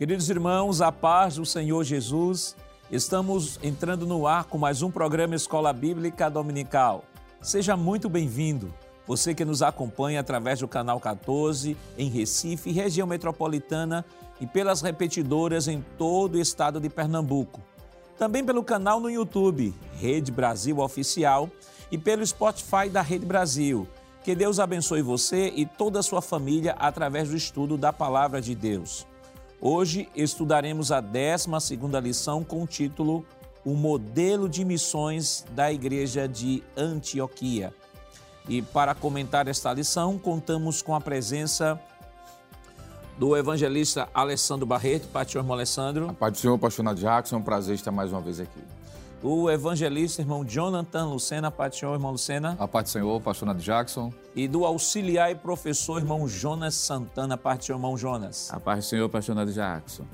Queridos irmãos, a paz do Senhor Jesus, estamos entrando no ar com mais um programa Escola Bíblica Dominical. Seja muito bem-vindo, você que nos acompanha através do Canal 14, em Recife, região metropolitana e pelas repetidoras em todo o estado de Pernambuco. Também pelo canal no YouTube, Rede Brasil Oficial, e pelo Spotify da Rede Brasil. Que Deus abençoe você e toda a sua família através do estudo da Palavra de Deus. Hoje estudaremos a 12ª lição com o título O Modelo de Missões da Igreja de Antioquia. E para comentar esta lição, contamos com a presença do evangelista Alessandro Barreto. Pai do Senhor, irmão Alessandro. A paz do Senhor, pastor Nadejackson, é um prazer estar mais uma vez aqui. O evangelista, irmão Jonathan Lucena. A paz do Senhor, irmão Lucena. A paz do Senhor, pastor Nadejackson. E do auxiliar e professor, irmão Jonas Santana. A paz do Senhor, irmão Jonas. A paz do Senhor, pastor Nadejackson.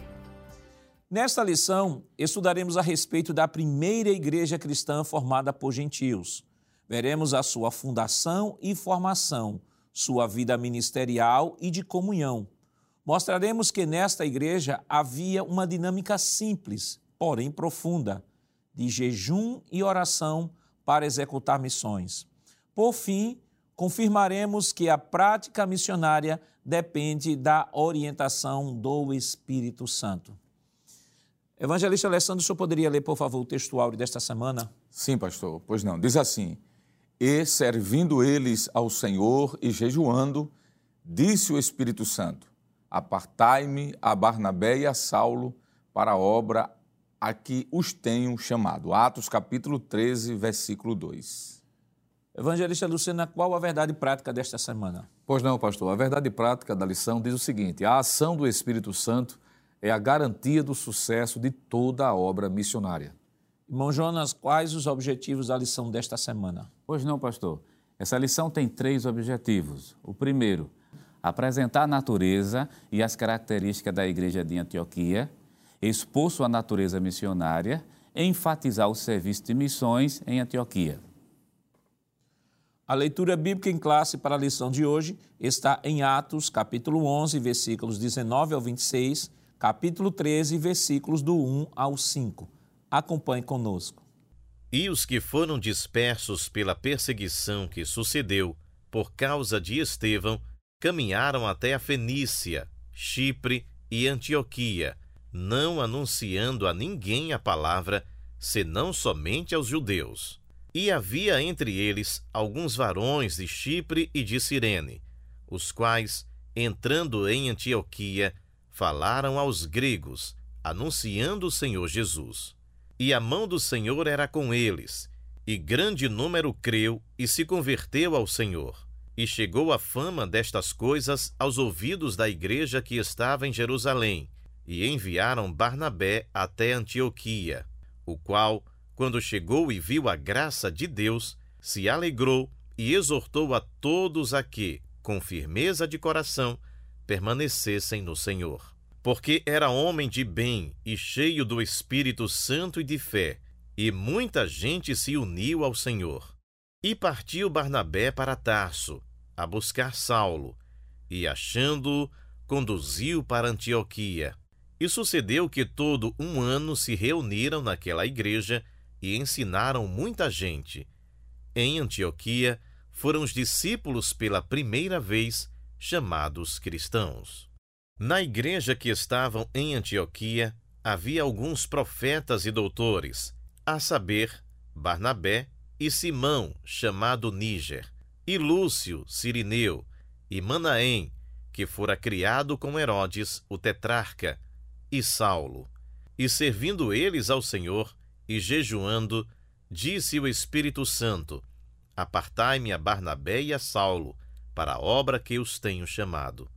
Nesta lição, estudaremos a respeito da primeira igreja cristã formada por gentios. Veremos a sua fundação e formação, sua vida ministerial e de comunhão. Mostraremos que nesta igreja havia uma dinâmica simples, porém profunda, de jejum e oração para executar missões. Por fim, confirmaremos que a prática missionária depende da orientação do Espírito Santo. Evangelista Alessandro, o senhor poderia ler, por favor, o texto áureo desta semana? Sim, pastor. Pois não. Diz assim: E servindo eles ao Senhor e jejuando, disse o Espírito Santo: Apartai-me a Barnabé e a Saulo para a obra a que os tenho chamado. Atos capítulo 13, versículo 2. Evangelista Lucena, qual a verdade prática desta semana? Pois não, pastor. A verdade prática da lição diz o seguinte: a ação do Espírito Santo é a garantia do sucesso de toda a obra missionária. Irmão Jonas, quais os objetivos da lição desta semana? Pois não, pastor. Essa lição tem 3 objetivos. O primeiro, apresentar a natureza e as características da igreja de Antioquia, expor sua natureza missionária, enfatizar o serviço de missões em Antioquia. A leitura bíblica em classe para a lição de hoje está em Atos, capítulo 11, versículos 19 ao 26, capítulo 13, versículos do 1 ao 5. Acompanhe conosco. E os que foram dispersos pela perseguição que sucedeu por causa de Estevão, caminharam até a Fenícia, Chipre e Antioquia, não anunciando a ninguém a palavra, senão somente aos judeus. E havia entre eles alguns varões de Chipre e de Cirene, os quais, entrando em Antioquia, falaram aos gregos, anunciando o Senhor Jesus. E a mão do Senhor era com eles, e grande número creu e se converteu ao Senhor. E chegou a fama destas coisas aos ouvidos da igreja que estava em Jerusalém, e enviaram Barnabé até Antioquia, o qual, quando chegou e viu a graça de Deus, se alegrou e exortou a todos a que, com firmeza de coração, permanecessem no Senhor. Porque era homem de bem e cheio do Espírito Santo e de fé, e muita gente se uniu ao Senhor. E partiu Barnabé para Tarso, a buscar Saulo, e achando-o, conduziu para Antioquia. E sucedeu que todo um ano se reuniram naquela igreja e ensinaram muita gente. Em Antioquia foram os discípulos pela primeira vez chamados cristãos. Na igreja que estavam em Antioquia havia alguns profetas e doutores, a saber, Barnabé e Simão, chamado Níger, e Lúcio, sirineu, e Manaém, que fora criado com Herodes, o tetrarca, e Saulo. E servindo eles ao Senhor, e jejuando, disse o Espírito Santo: Apartai-me a Barnabé e a Saulo, para a obra que os tenho chamado.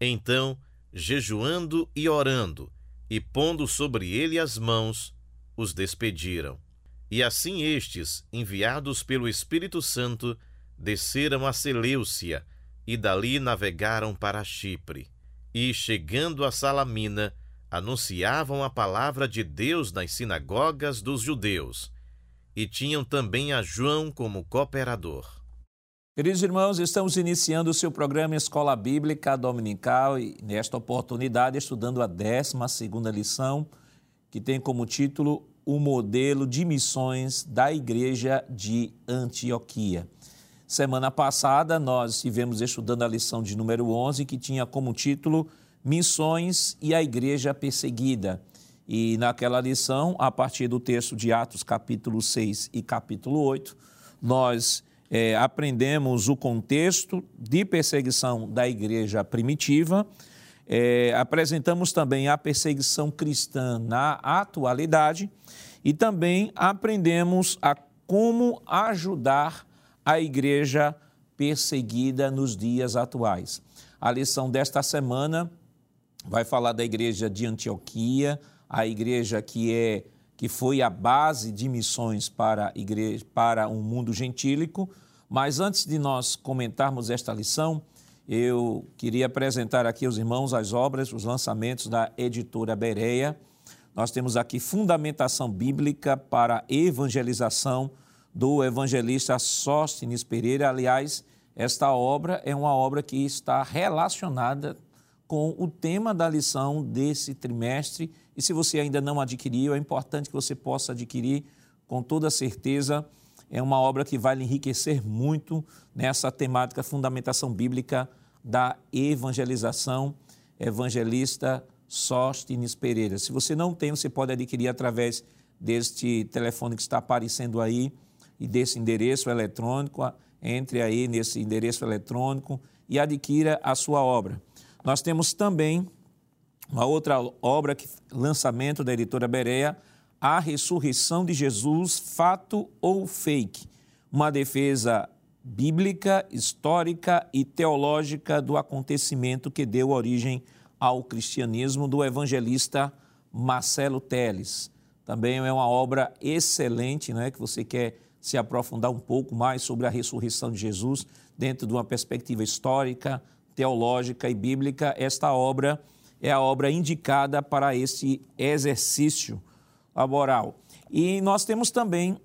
Então, jejuando e orando, e pondo sobre ele as mãos, os despediram. E assim estes, enviados pelo Espírito Santo, desceram a Seleucia, e dali navegaram para Chipre. E, chegando a Salamina, anunciavam a palavra de Deus nas sinagogas dos judeus. E tinham também a João como cooperador. Queridos irmãos, estamos iniciando o seu programa Escola Bíblica Dominical e, nesta oportunidade, estudando a 12ª lição, que tem como título O Modelo de Missões da Igreja de Antioquia. Semana passada, nós estivemos estudando a lição de número 11, que tinha como título Missões e a Igreja Perseguida. E naquela lição, a partir do texto de Atos, capítulo 6 e capítulo 8, nós aprendemos o contexto de perseguição da igreja primitiva, apresentamos também a perseguição cristã na atualidade e também aprendemos a como ajudar a igreja perseguida nos dias atuais. A lição desta semana vai falar da igreja de Antioquia, a igreja que foi a base de missões para um mundo gentílico. Mas antes de nós comentarmos esta lição, eu queria apresentar aqui aos irmãos as obras, os lançamentos da Editora Bereia. Nós temos aqui Fundamentação Bíblica para Evangelização, do evangelista Sóstenes Pereira. Aliás, esta obra é uma obra que está relacionada com o tema da lição desse trimestre. E se você ainda não adquiriu, é importante que você possa adquirir, com toda certeza. É uma obra que vai lhe enriquecer muito nessa temática Fundamentação Bíblica da Evangelização, evangelista Sóstenes Pereira. Se você não tem, você pode adquirir através deste telefone que está aparecendo aí e desse endereço eletrônico. Entre aí nesse endereço eletrônico e adquira a sua obra. Nós temos também uma outra obra, lançamento da Editora Bereia, A Ressurreição de Jesus, Fato ou Fake? Uma defesa bíblica, histórica e teológica do acontecimento que deu origem ao cristianismo, do evangelista Marcelo Teles. Também é uma obra excelente, né, que você quer se aprofundar um pouco mais sobre a ressurreição de Jesus dentro de uma perspectiva histórica, teológica e bíblica. Esta obra é a obra indicada para esse exercício laboral. E nós temos também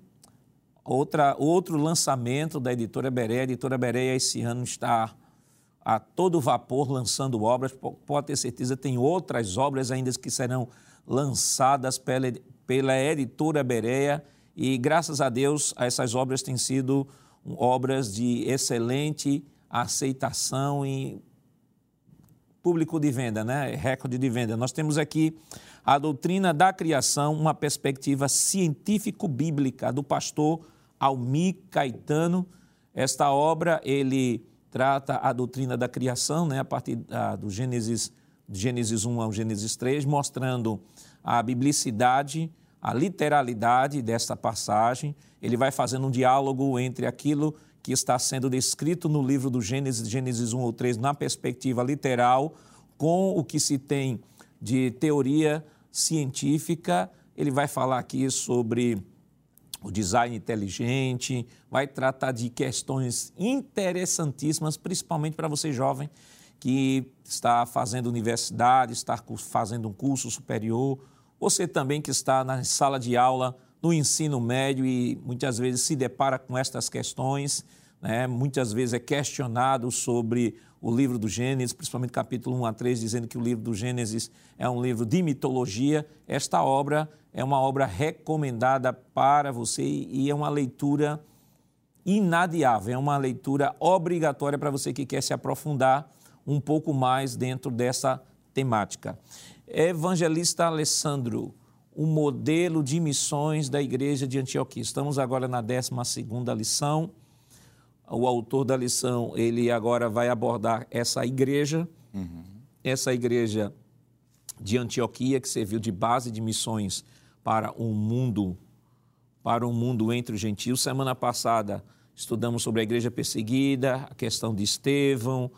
outro lançamento da Editora Bereia. A Editora Bereia esse ano está a todo vapor lançando obras. Pode ter certeza, tem outras obras ainda que serão lançadas pela Editora Bereia. E graças a Deus, essas obras têm sido obras de excelente aceitação e público de venda, né? Recorde de venda. Nós temos aqui a doutrina da criação, uma perspectiva científico-bíblica do pastor Almir Caetano. Esta obra, ele trata a doutrina da criação, né? A partir do Gênesis 1 ao Gênesis 3, mostrando a biblicidade, a literalidade desta passagem. Ele vai fazendo um diálogo entre aquilo que está sendo descrito no livro do Gênesis 1 ou 3, na perspectiva literal, com o que se tem de teoria científica. Ele vai falar aqui sobre o design inteligente, vai tratar de questões interessantíssimas, principalmente para você jovem que está fazendo universidade, está fazendo um curso superior, você também que está na sala de aula no ensino médio e muitas vezes se depara com estas questões, né? Muitas vezes é questionado sobre o livro do Gênesis, principalmente capítulo 1 a 3, dizendo que o livro do Gênesis é um livro de mitologia. Esta obra é uma obra recomendada para você e é uma leitura inadiável, é uma leitura obrigatória para você que quer se aprofundar um pouco mais dentro dessa temática. Evangelista Alessandro, o modelo de missões da Igreja de Antioquia. Estamos agora na 12ª lição. O autor da lição, ele agora vai abordar essa igreja, essa igreja de Antioquia, que serviu de base de missões para um mundo entre os gentios. Semana passada, estudamos sobre a igreja perseguida, a questão de Estevão,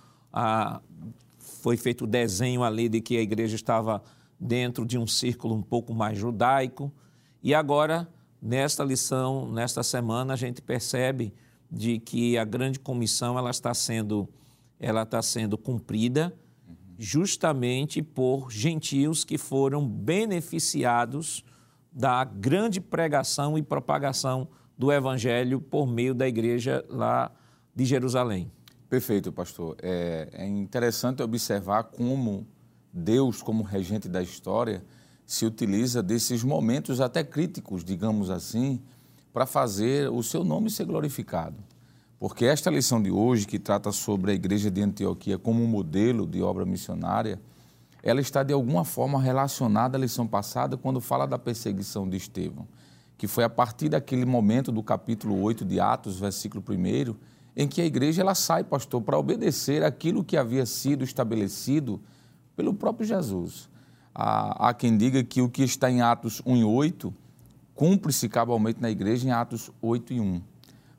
foi feito o desenho ali de que a igreja estava dentro de um círculo um pouco mais judaico. E agora, nesta lição, nesta semana, a gente percebe de que a grande comissão ela está sendo cumprida justamente por gentios que foram beneficiados da grande pregação e propagação do evangelho por meio da igreja lá de Jerusalém. Perfeito, pastor. É interessante observar como Deus, como regente da história, se utiliza desses momentos até críticos, digamos assim, para fazer o seu nome ser glorificado. Porque esta lição de hoje, que trata sobre a igreja de Antioquia como um modelo de obra missionária, ela está de alguma forma relacionada à lição passada quando fala da perseguição de Estevão, que foi a partir daquele momento do capítulo 8 de Atos, versículo 1, em que a igreja ela sai, pastor, para obedecer aquilo que havia sido estabelecido pelo próprio Jesus. Há quem diga que o que está em Atos 1:8 cumpre-se cabalmente na igreja em Atos 8:1.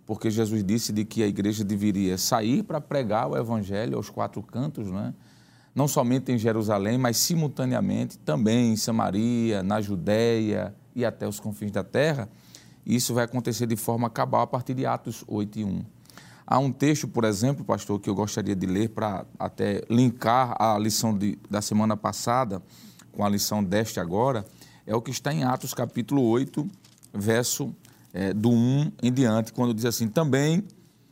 Porque Jesus disse de que a igreja deveria sair para pregar o evangelho aos quatro cantos, né? Não somente em Jerusalém, mas simultaneamente também em Samaria, na Judéia e até os confins da terra. E isso vai acontecer de forma cabal a partir de Atos 8:1. Há um texto, por exemplo, pastor, que eu gostaria de ler para até linkar a lição da semana passada com a lição deste agora, é o que está em Atos capítulo 8, verso do 1 em diante, quando diz assim: também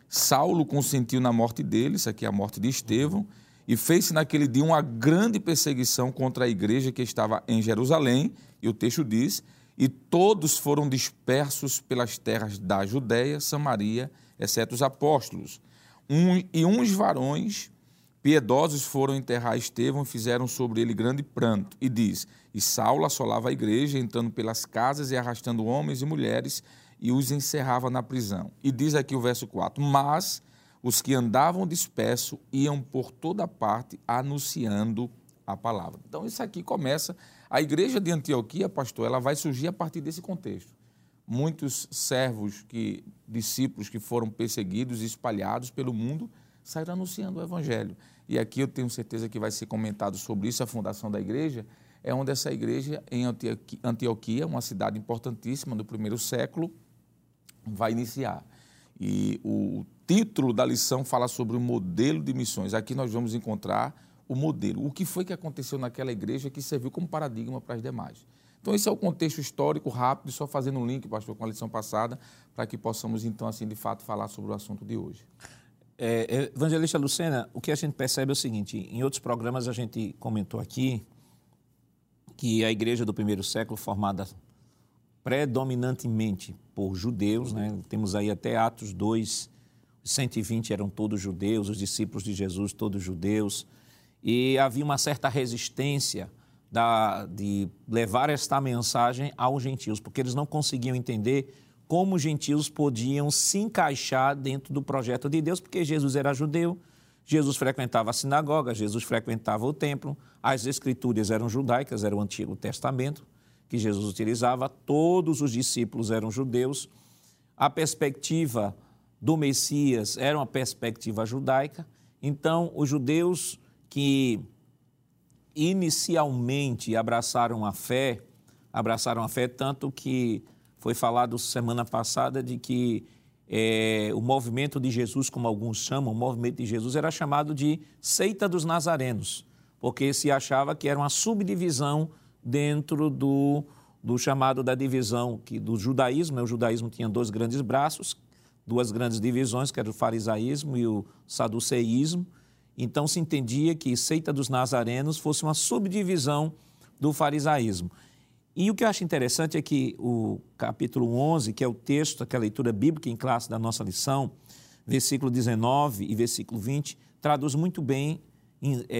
Saulo consentiu na morte dele, isso aqui é a morte de Estevão, e fez-se naquele dia uma grande perseguição contra a igreja que estava em Jerusalém, e o texto diz, e todos foram dispersos pelas terras da Judéia, Samaria, exceto os apóstolos, e uns varões piedosos foram enterrar Estevão e fizeram sobre ele grande pranto, e diz, e Saulo assolava a igreja, entrando pelas casas e arrastando homens e mulheres, e os encerrava na prisão. E diz aqui o verso 4, mas os que andavam dispersos iam por toda parte anunciando a palavra. Então isso aqui começa, a igreja de Antioquia, pastor, ela vai surgir a partir desse contexto. Muitos discípulos que foram perseguidos e espalhados pelo mundo saíram anunciando o evangelho. E aqui eu tenho certeza que vai ser comentado sobre isso, a fundação da igreja, é onde essa igreja em Antioquia, uma cidade importantíssima do primeiro século, vai iniciar. E o título da lição fala sobre o modelo de missões. Aqui nós vamos encontrar o modelo. O que foi que aconteceu naquela igreja que serviu como paradigma para as demais? Então, esse é o contexto histórico rápido, só fazendo um link, pastor, com a lição passada, para que possamos, então, assim, de fato, falar sobre o assunto de hoje. Evangelista Lucena, o que a gente percebe é o seguinte, em outros programas a gente comentou aqui que a igreja do primeiro século, formada predominantemente por judeus, né? Temos aí até Atos 2, 120 eram todos judeus, os discípulos de Jesus todos judeus, e havia uma certa resistência de levar esta mensagem aos gentios, porque eles não conseguiam entender como os gentios podiam se encaixar dentro do projeto de Deus, porque Jesus era judeu, Jesus frequentava a sinagoga, Jesus frequentava o templo, as escrituras eram judaicas, era o Antigo Testamento que Jesus utilizava, todos os discípulos eram judeus, a perspectiva do Messias era uma perspectiva judaica, então os judeus que inicialmente abraçaram a fé tanto que foi falado semana passada de que o movimento de Jesus, como alguns chamam, o movimento de Jesus era chamado de seita dos nazarenos, porque se achava que era uma subdivisão dentro do chamado da divisão do judaísmo. O judaísmo tinha dois grandes braços, duas grandes divisões, que era o farisaísmo e o saduceísmo. Então, se entendia que seita dos nazarenos fosse uma subdivisão do farisaísmo. E o que eu acho interessante é que o capítulo 11, que é o texto, que é a leitura bíblica em classe da nossa lição, versículo 19 e versículo 20, traduz muito bem,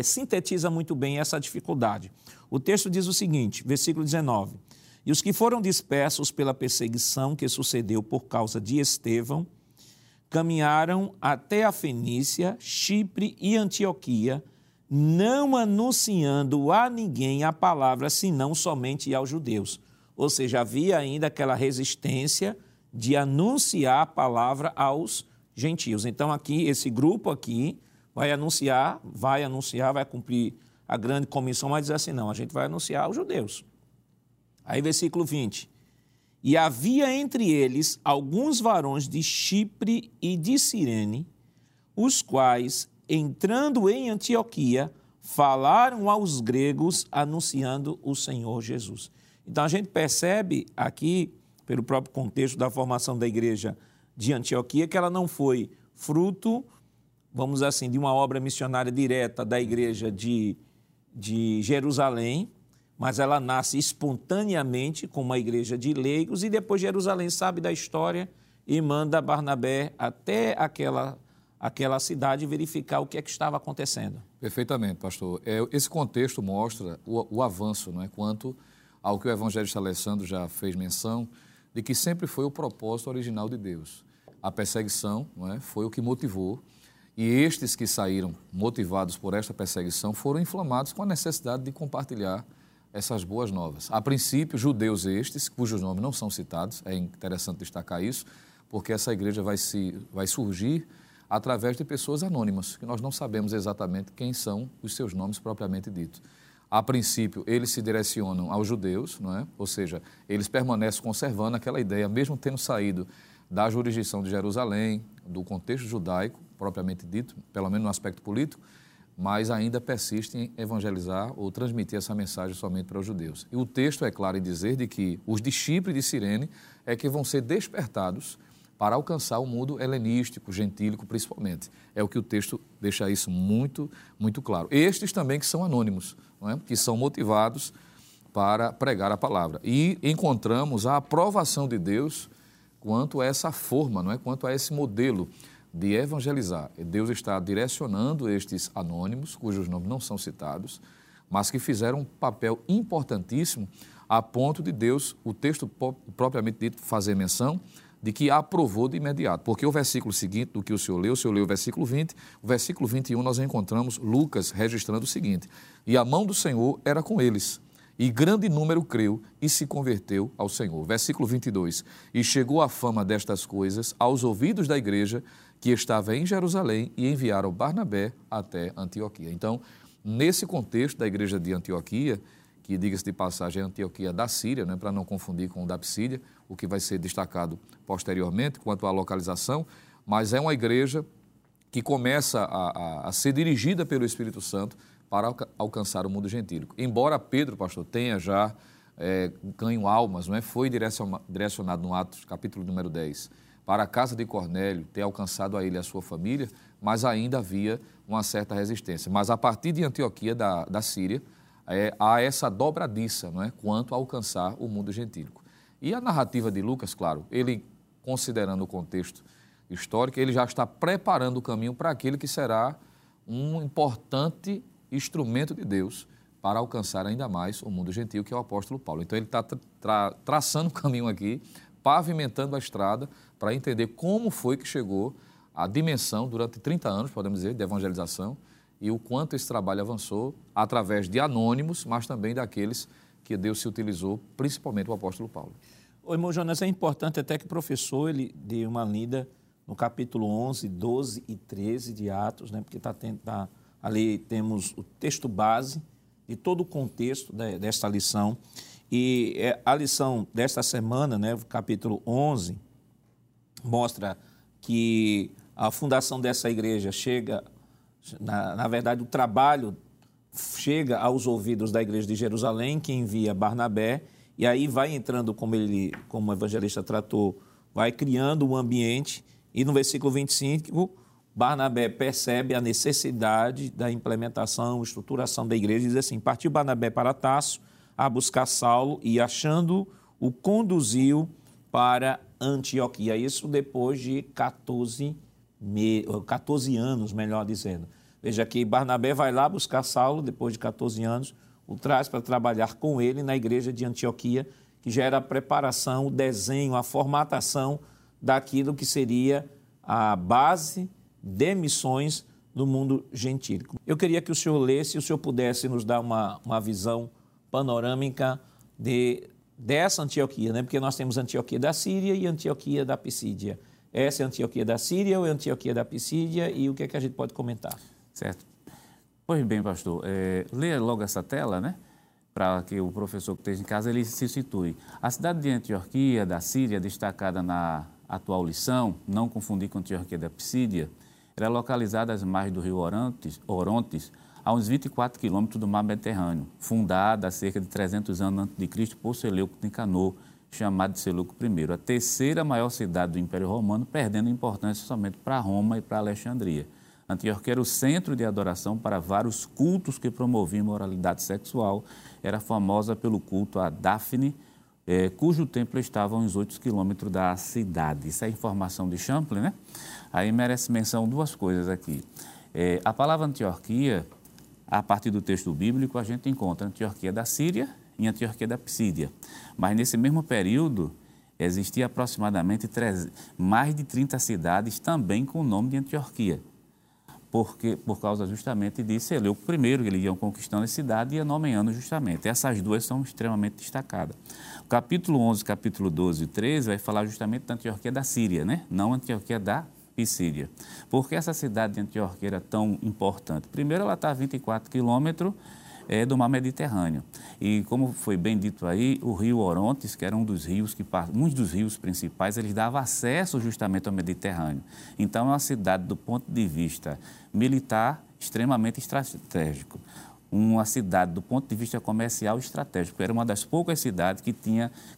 sintetiza muito bem essa dificuldade. O texto diz o seguinte, versículo 19, e os que foram dispersos pela perseguição que sucedeu por causa de Estevão, caminharam até a Fenícia, Chipre e Antioquia, não anunciando a ninguém a palavra, senão somente aos judeus. Ou seja, havia ainda aquela resistência de anunciar a palavra aos gentios. Então, aqui, esse grupo aqui vai cumprir a grande comissão, mas diz assim, não, a gente vai anunciar aos judeus. Aí, versículo 20. E havia entre eles alguns varões de Chipre e de Cirene, os quais, entrando em Antioquia, falaram aos gregos anunciando o Senhor Jesus. Então, a gente percebe aqui, pelo próprio contexto da formação da igreja de Antioquia, que ela não foi fruto, vamos dizer assim, de uma obra missionária direta da igreja de Jerusalém, mas ela nasce espontaneamente com uma igreja de leigos e depois Jerusalém sabe da história e manda Barnabé até aquela cidade verificar o que é que estava acontecendo. Perfeitamente, pastor. Esse contexto mostra o avanço, não é? Quanto ao que o evangelista Alessandro já fez menção, de que sempre foi o propósito original de Deus. A perseguição, não é? Foi o que motivou, e estes que saíram motivados por esta perseguição foram inflamados com a necessidade de compartilhar essas boas novas. A princípio, judeus estes, cujos nomes não são citados, é interessante destacar isso, porque essa igreja vai surgir através de pessoas anônimas, que nós não sabemos exatamente quem são os seus nomes propriamente dito. A princípio, eles se direcionam aos judeus, não é? Ou seja, eles permanecem conservando aquela ideia, mesmo tendo saído da jurisdição de Jerusalém, do contexto judaico, propriamente dito, pelo menos no aspecto político, mas ainda persistem em evangelizar ou transmitir essa mensagem somente para os judeus. E o texto é claro em dizer de que os de Chipre e de Cirene é que vão ser despertados para alcançar o mundo helenístico, gentílico principalmente. É o que o texto deixa isso muito, muito claro. Estes também que são anônimos, não é? Que são motivados para pregar a palavra. E encontramos a aprovação de Deus quanto a essa forma, não é? Quanto a esse modelo de evangelizar. Deus está direcionando estes anônimos, cujos nomes não são citados, mas que fizeram um papel importantíssimo a ponto de Deus, o texto propriamente dito, fazer menção de que aprovou de imediato, porque o versículo seguinte do que o senhor leu o versículo 20, o versículo 21 nós encontramos Lucas registrando o seguinte: e a mão do Senhor era com eles, e grande número creu e se converteu ao Senhor. Versículo 22, e chegou a fama destas coisas aos ouvidos da igreja que estava em Jerusalém e enviaram Barnabé até Antioquia. Então, nesse contexto da igreja de Antioquia, que, diga-se de passagem, é Antioquia da Síria, né, para não confundir com o da Pisídia, o que vai ser destacado posteriormente quanto à localização, mas é uma igreja que começa a ser dirigida pelo Espírito Santo para alcançar o mundo gentílico. Embora Pedro, pastor, tenha já ganho almas, não é? Foi direcionado no Atos, capítulo número 10, para a casa de Cornélio, ter alcançado a ele e a sua família, mas ainda havia uma certa resistência. Mas a partir de Antioquia da Síria, há essa dobradiça, não é? Quanto a alcançar o mundo gentílico. E a narrativa de Lucas, claro, ele, considerando o contexto histórico, ele já está preparando o caminho para aquele que será um importante instrumento de Deus para alcançar ainda mais o mundo gentil, que é o apóstolo Paulo. Então, ele está traçando o caminho aqui, pavimentando a estrada para entender como foi que chegou a dimensão, durante 30 anos, podemos dizer, de evangelização, e o quanto esse trabalho avançou através de anônimos, mas também daqueles que Deus se utilizou, principalmente o apóstolo Paulo. O irmão Jonas, é importante até que o professor ele dê uma lida no capítulo 11, 12 e 13 de Atos, né? Porque ali temos o texto base de todo o contexto desta lição. E a lição desta semana, né, o capítulo 11, mostra que a fundação dessa igreja chega... Na verdade, o trabalho chega aos ouvidos da igreja de Jerusalém, que envia Barnabé, e aí vai entrando, como o evangelista tratou, vai criando um ambiente, e no versículo 25, Barnabé percebe a necessidade da implementação, estruturação da igreja, e diz assim: partiu Barnabé para Tarso a buscar Saulo, e achando, o conduziu para Antioquia. Isso depois de 14 anos, melhor dizendo. Veja que Barnabé vai lá buscar Saulo, depois de 14 anos, o traz para trabalhar com ele na igreja de Antioquia, que já era a preparação, o desenho, a formatação daquilo que seria a base de missões do mundo gentílico. Eu queria que o senhor lesse, e o senhor pudesse nos dar uma visão panorâmica dessa Antioquia, né? Porque nós temos Antioquia da Síria e Antioquia da Pisídia. Essa é a Antioquia da Síria ou é a Antioquia da Pisídia, e o que é que a gente pode comentar? Certo. Pois bem, pastor, leia logo essa tela, né? Para que o professor que esteja em casa ele se situe. A cidade de Antioquia da Síria, destacada na atual lição, não confundir com a Antioquia da Pisídia, era localizada às margens do rio Orontes, a uns 24 quilômetros do mar Mediterrâneo, fundada há cerca de 300 anos a.C. por Seleuco I, chamado de Seleuco I, a terceira maior cidade do Império Romano, perdendo importância somente para Roma e para Alexandria. Antioquia era o centro de adoração para vários cultos que promoviam imoralidade sexual. Era famosa pelo culto a Dáfne, cujo templo estava a uns 8 quilômetros da cidade. Isso é informação de Champlin, né? Aí merece menção duas coisas aqui. A palavra Antioquia, a partir do texto bíblico, a gente encontra Antioquia da Síria e Antioquia da Pisídia. Mas nesse mesmo período, existia aproximadamente mais de 30 cidades também com o nome de Antioquia. Por causa justamente de Seleuco I, eles iam conquistando a cidade e iam nomeando justamente. Essas duas são extremamente destacadas. O capítulo 11, capítulo 12 e 13 vai falar justamente da Antioquia da Síria, né? Não Antioquia da Pisídia. Por que essa cidade de Antioquia era tão importante? Primeiro, ela está a 24 quilômetros do mar Mediterrâneo. E como foi bem dito aí, o rio Orontes, que era um dos rios principais, eles davam acesso justamente ao Mediterrâneo. Então é uma cidade, do ponto de vista militar, extremamente estratégico. Uma cidade, do ponto de vista comercial, estratégico. Era uma das poucas cidades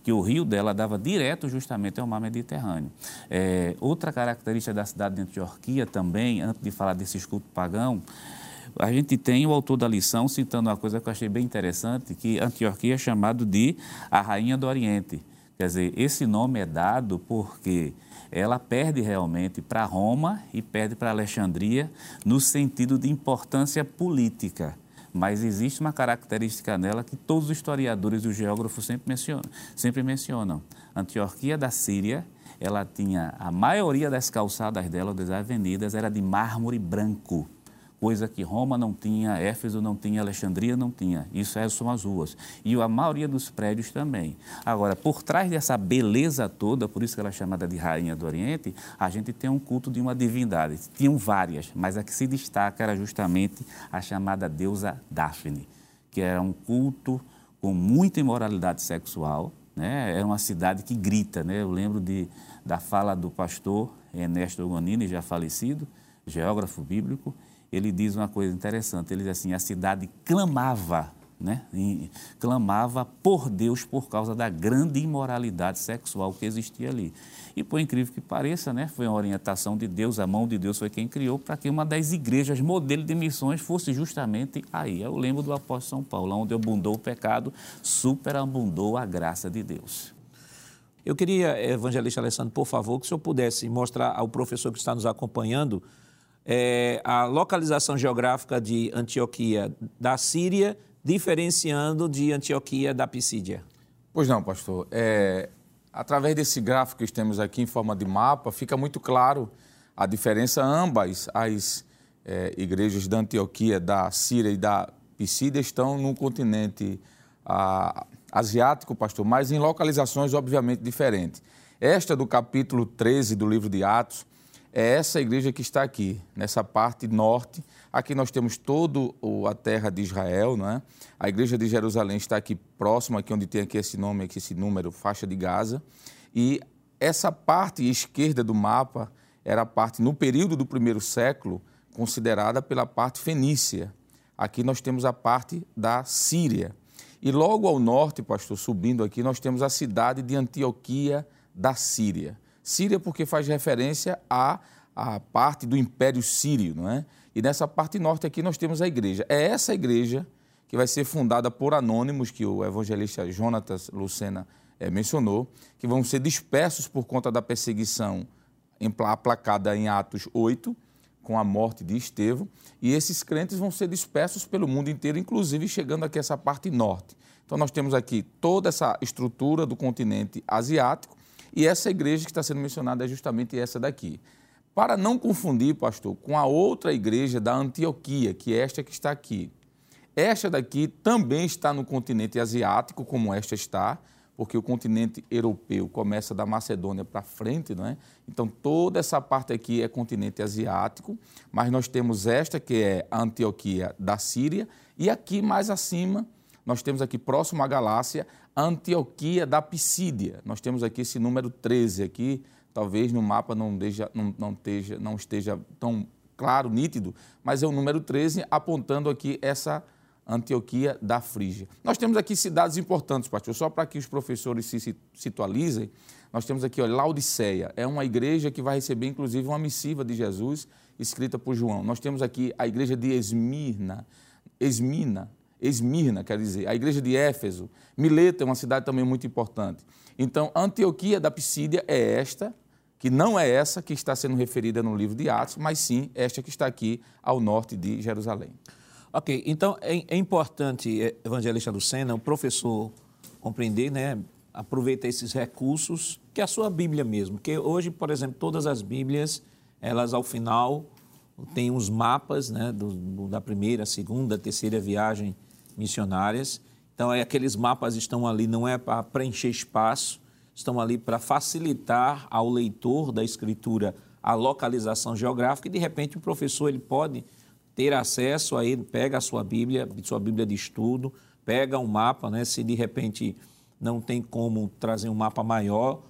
que o rio dela dava direto justamente ao mar Mediterrâneo. Outra característica da cidade de Antioquia também, antes de falar desse culto pagão, a gente tem o autor da lição citando uma coisa que eu achei bem interessante, que Antioquia é chamado de a Rainha do Oriente. Quer dizer, esse nome é dado porque ela perde realmente para Roma e perde para Alexandria no sentido de importância política. Mas existe uma característica nela que todos os historiadores e os geógrafos sempre mencionam. Antioquia da Síria, ela tinha a maioria das calçadas dela, das avenidas, era de mármore branco. Coisa que Roma não tinha, Éfeso não tinha, Alexandria não tinha. Isso são as ruas. E a maioria dos prédios também. Agora, por trás dessa beleza toda, por isso que ela é chamada de Rainha do Oriente, a gente tem um culto de uma divindade. Tinham várias, mas a que se destaca era justamente a chamada deusa Dáfne, que era um culto com muita imoralidade sexual, né? Era uma cidade que grita, né? Eu lembro da fala do pastor Ernesto Gonini, já falecido, geógrafo bíblico. Ele diz uma coisa interessante, ele diz assim, a cidade clamava, né? Clamava por Deus por causa da grande imoralidade sexual que existia ali. E por incrível que pareça, né? Foi uma orientação de Deus, a mão de Deus foi quem criou para que uma das igrejas modelo de missões fosse justamente aí. Eu lembro do apóstolo São Paulo, onde abundou o pecado, superabundou a graça de Deus. Eu queria, evangelista Alessandro, por favor, que o senhor pudesse mostrar ao professor que está nos acompanhando a localização geográfica de Antioquia da Síria, diferenciando de Antioquia da Pisídia. Pois não, pastor. Através desse gráfico que temos aqui em forma de mapa, fica muito claro a diferença. Ambas as igrejas da Antioquia, da Síria e da Pisídia estão no continente asiático, pastor, mas em localizações obviamente diferentes. Esta do capítulo 13 do livro de Atos, é essa igreja que está aqui, nessa parte norte. Aqui nós temos toda a terra de Israel, não é? A igreja de Jerusalém está aqui próxima, aqui onde tem aqui esse nome, aqui esse número, faixa de Gaza. E essa parte esquerda do mapa era a parte, no período do primeiro século, considerada pela parte fenícia. Aqui nós temos a parte da Síria. E logo ao norte, pastor, subindo aqui, nós temos a cidade de Antioquia da Síria. Síria porque faz referência à parte do Império Sírio, não é? E nessa parte norte aqui nós temos a igreja. É essa igreja que vai ser fundada por anônimos, que o evangelista Jonas Lucena mencionou, que vão ser dispersos por conta da perseguição aplacada em Atos 8, com a morte de Estevão. E esses crentes vão ser dispersos pelo mundo inteiro, inclusive chegando aqui a essa parte norte. Então nós temos aqui toda essa estrutura do continente asiático, e essa igreja que está sendo mencionada é justamente essa daqui. Para não confundir, pastor, com a outra igreja da Antioquia, que é esta que está aqui. Esta daqui também está no continente asiático, como esta está, porque o continente europeu começa da Macedônia para frente, não é? Então, toda essa parte aqui é continente asiático, mas nós temos esta que é a Antioquia da Síria, e aqui mais acima, nós temos aqui próximo à Galácia, Antioquia da Pisídia. Nós temos aqui esse número 13 aqui, talvez no mapa não esteja tão claro, nítido, mas é o número 13 apontando aqui essa Antioquia da Frígia. Nós temos aqui cidades importantes, pastor, só para que os professores se situalizem. Nós temos aqui, olha, Laodiceia, é uma igreja que vai receber, inclusive, uma missiva de Jesus escrita por João. Nós temos aqui a igreja de Esmirna, quer dizer, a igreja de Éfeso. Mileto é uma cidade também muito importante. Então, Antioquia da Pisídia é esta, que não é essa que está sendo referida no livro de Atos, mas sim esta que está aqui ao norte de Jerusalém. Ok, então é importante, evangelista Lucena, o professor compreender, né? Aproveitar esses recursos, que é a sua Bíblia mesmo, que hoje, por exemplo, todas as Bíblias, elas ao final têm uns mapas, né, da primeira, segunda, terceira viagem missionárias. Então, aqueles mapas estão ali, não é para preencher espaço, estão ali para facilitar ao leitor da Escritura a localização geográfica e, de repente, o professor ele pode ter acesso a ele, pega a sua Bíblia de estudo, pega um mapa, né, se de repente não tem como trazer um mapa maior,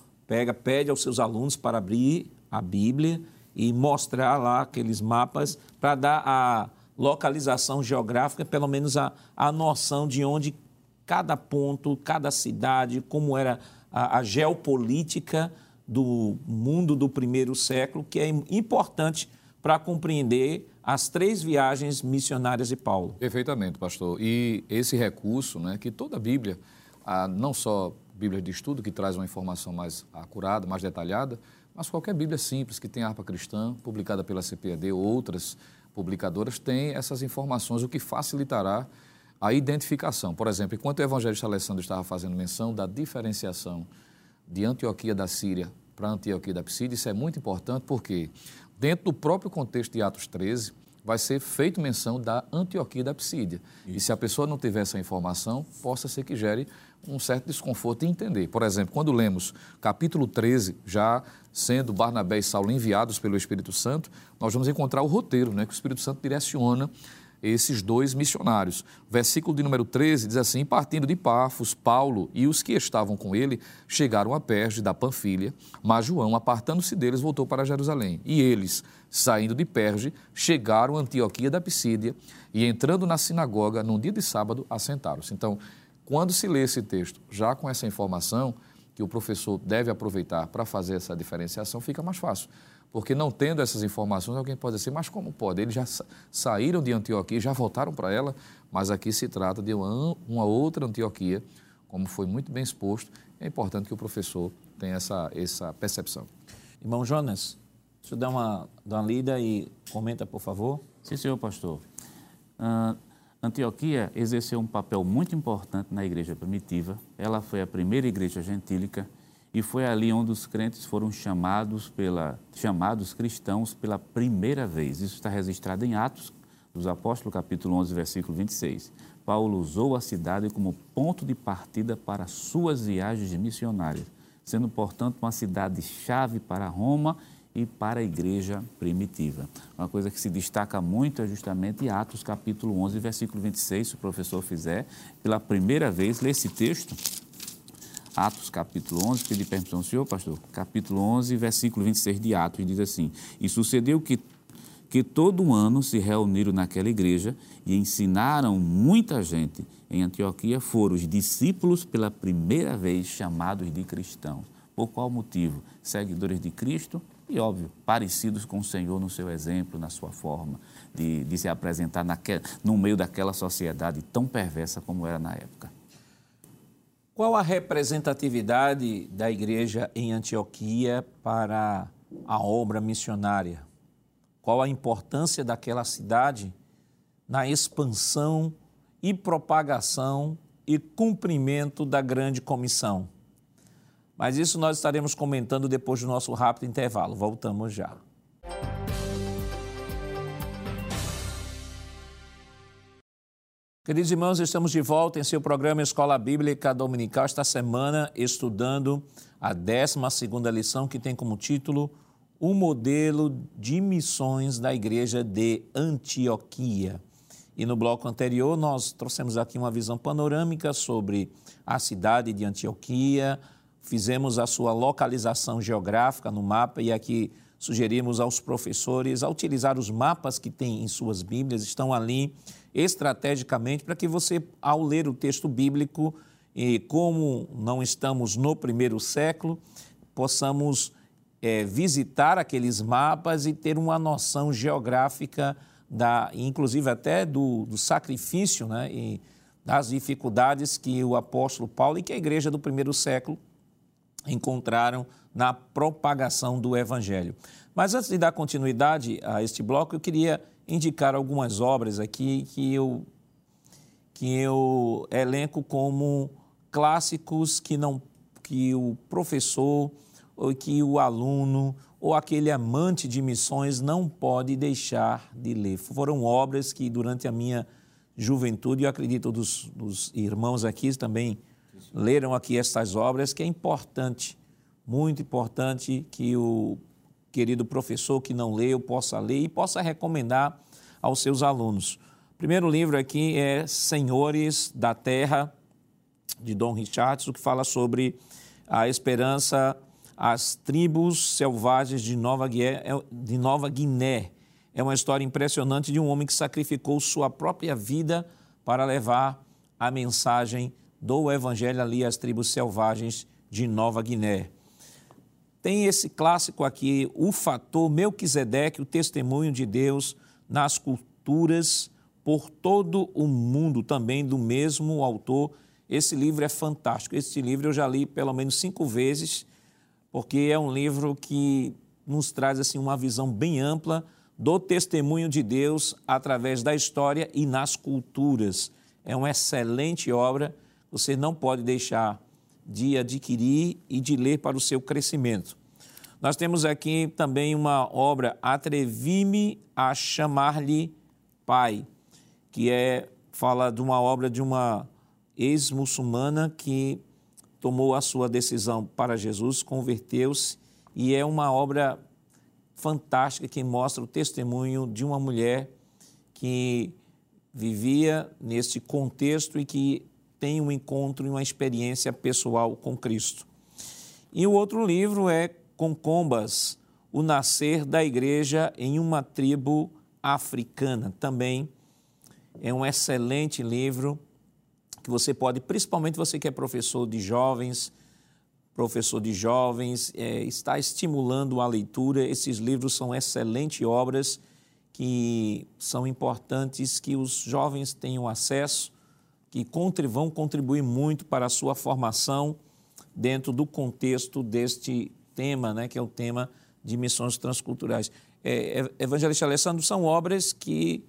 pede aos seus alunos para abrir a Bíblia e mostrar lá aqueles mapas para dar a localização geográfica, pelo menos a noção de onde cada ponto, cada cidade, como era a geopolítica do mundo do primeiro século, que é importante para compreender as três viagens missionárias de Paulo. Perfeitamente, pastor. E esse recurso, né, que toda a Bíblia, não só Bíblia de estudo, que traz uma informação mais acurada, mais detalhada, mas qualquer Bíblia simples que tem Harpa Cristã, publicada pela CPAD ou outras publicadoras, tem essas informações, o que facilitará a identificação. Por exemplo, enquanto o evangelista Alessandro estava fazendo menção da diferenciação de Antioquia da Síria para Antioquia da Pisídia, isso é muito importante porque, dentro do próprio contexto de Atos 13, vai ser feita menção da Antioquia da Pisídia. E se a pessoa não tiver essa informação, possa ser que gere um certo desconforto em entender. Por exemplo, quando lemos capítulo 13, já sendo Barnabé e Saulo enviados pelo Espírito Santo, nós vamos encontrar o roteiro, né, que o Espírito Santo direciona esses dois missionários. Versículo de número 13 diz assim: partindo de Pafos, Paulo e os que estavam com ele chegaram a Perge da Panfilha, mas João, apartando-se deles, voltou para Jerusalém. E eles, saindo de Perge, chegaram a Antioquia da Pisídia e, entrando na sinagoga, num dia de sábado, assentaram-se. Então, quando se lê esse texto, já com essa informação que o professor deve aproveitar para fazer essa diferenciação, fica mais fácil. Porque não tendo essas informações, alguém pode dizer, mas como pode? Eles já saíram de Antioquia, já voltaram para ela, mas aqui se trata de uma outra Antioquia, como foi muito bem exposto. É importante que o professor tenha essa percepção. Irmão Jonas, deixa eu dar uma lida e comenta, por favor. Sim, senhor pastor. Antioquia exerceu um papel muito importante na igreja primitiva. Ela foi a primeira igreja gentílica, e foi ali onde os crentes foram chamados cristãos pela primeira vez. Isso está registrado em Atos dos Apóstolos, capítulo 11, versículo 26. Paulo usou a cidade como ponto de partida para suas viagens missionárias, sendo, portanto, uma cidade-chave para Roma e para a igreja primitiva. Uma coisa que se destaca muito é justamente Atos, capítulo 11, versículo 26, se o professor fizer. Pela primeira vez, lê esse texto. Atos capítulo 11, pedi permissão ao senhor, pastor, capítulo 11, versículo 26 de Atos, diz assim: e sucedeu que todo ano se reuniram naquela igreja e ensinaram muita gente. Em Antioquia foram os discípulos pela primeira vez chamados de cristãos. Por qual motivo? Seguidores de Cristo e, óbvio, parecidos com o Senhor no seu exemplo, na sua forma de se apresentar no meio daquela sociedade tão perversa como era na época. Qual a representatividade da igreja em Antioquia para a obra missionária? Qual a importância daquela cidade na expansão e propagação e cumprimento da grande comissão? Mas isso nós estaremos comentando depois do nosso rápido intervalo. Voltamos já. Queridos irmãos, estamos de volta em seu programa Escola Bíblica Dominical, esta semana estudando a 12ª lição, que tem como título O Modelo de Missões da Igreja de Antioquia. E no bloco anterior nós trouxemos aqui uma visão panorâmica sobre a cidade de Antioquia, fizemos a sua localização geográfica no mapa e aqui sugerimos aos professores a utilizar os mapas que têm em suas Bíblias, estão ali estrategicamente para que você, ao ler o texto bíblico, e como não estamos no primeiro século, possamos visitar aqueles mapas e ter uma noção geográfica, inclusive até do sacrifício, né, e das dificuldades que o apóstolo Paulo e que a igreja do primeiro século encontraram na propagação do Evangelho. Mas antes de dar continuidade a este bloco, eu queria indicar algumas obras aqui que eu elenco como clássicos que o professor ou que o aluno ou aquele amante de missões não pode deixar de ler. Foram obras que durante a minha juventude, eu acredito dos irmãos aqui também leram aqui essas obras, que é importante, muito importante que o querido professor que não leu possa ler e possa recomendar aos seus alunos. O primeiro livro aqui é Senhores da Terra, de Dom Richardson, que fala sobre a esperança às tribos selvagens de Nova Guiné. É uma história impressionante de um homem que sacrificou sua própria vida para levar a mensagem do Evangelho ali às tribos selvagens de Nova Guiné. Tem esse clássico aqui, O Fator Melquisedeque, o testemunho de Deus nas culturas por todo o mundo, também do mesmo autor. Esse livro é fantástico. Esse livro eu já li pelo menos 5 vezes, porque é um livro que nos traz assim, uma visão bem ampla do testemunho de Deus através da história e nas culturas. É uma excelente obra. Você não pode deixar de adquirir e de ler para o seu crescimento. Nós temos aqui também uma obra, Atrevi-me a Chamar-lhe Pai, que fala de uma obra de uma ex-muçulmana que tomou a sua decisão para Jesus, converteu-se, e é uma obra fantástica que mostra o testemunho de uma mulher que vivia neste contexto e que tem um encontro e uma experiência pessoal com Cristo. E o outro livro é Concombas, o nascer da igreja em uma tribo africana. Também é um excelente livro que você pode, principalmente você que é professor de jovens, está estimulando a leitura. Esses livros são excelentes obras que são importantes que os jovens tenham acesso, que vão contribuir muito para a sua formação dentro do contexto deste tema, né, que é o tema de missões transculturais. Evangelista Alessandro, são obras que,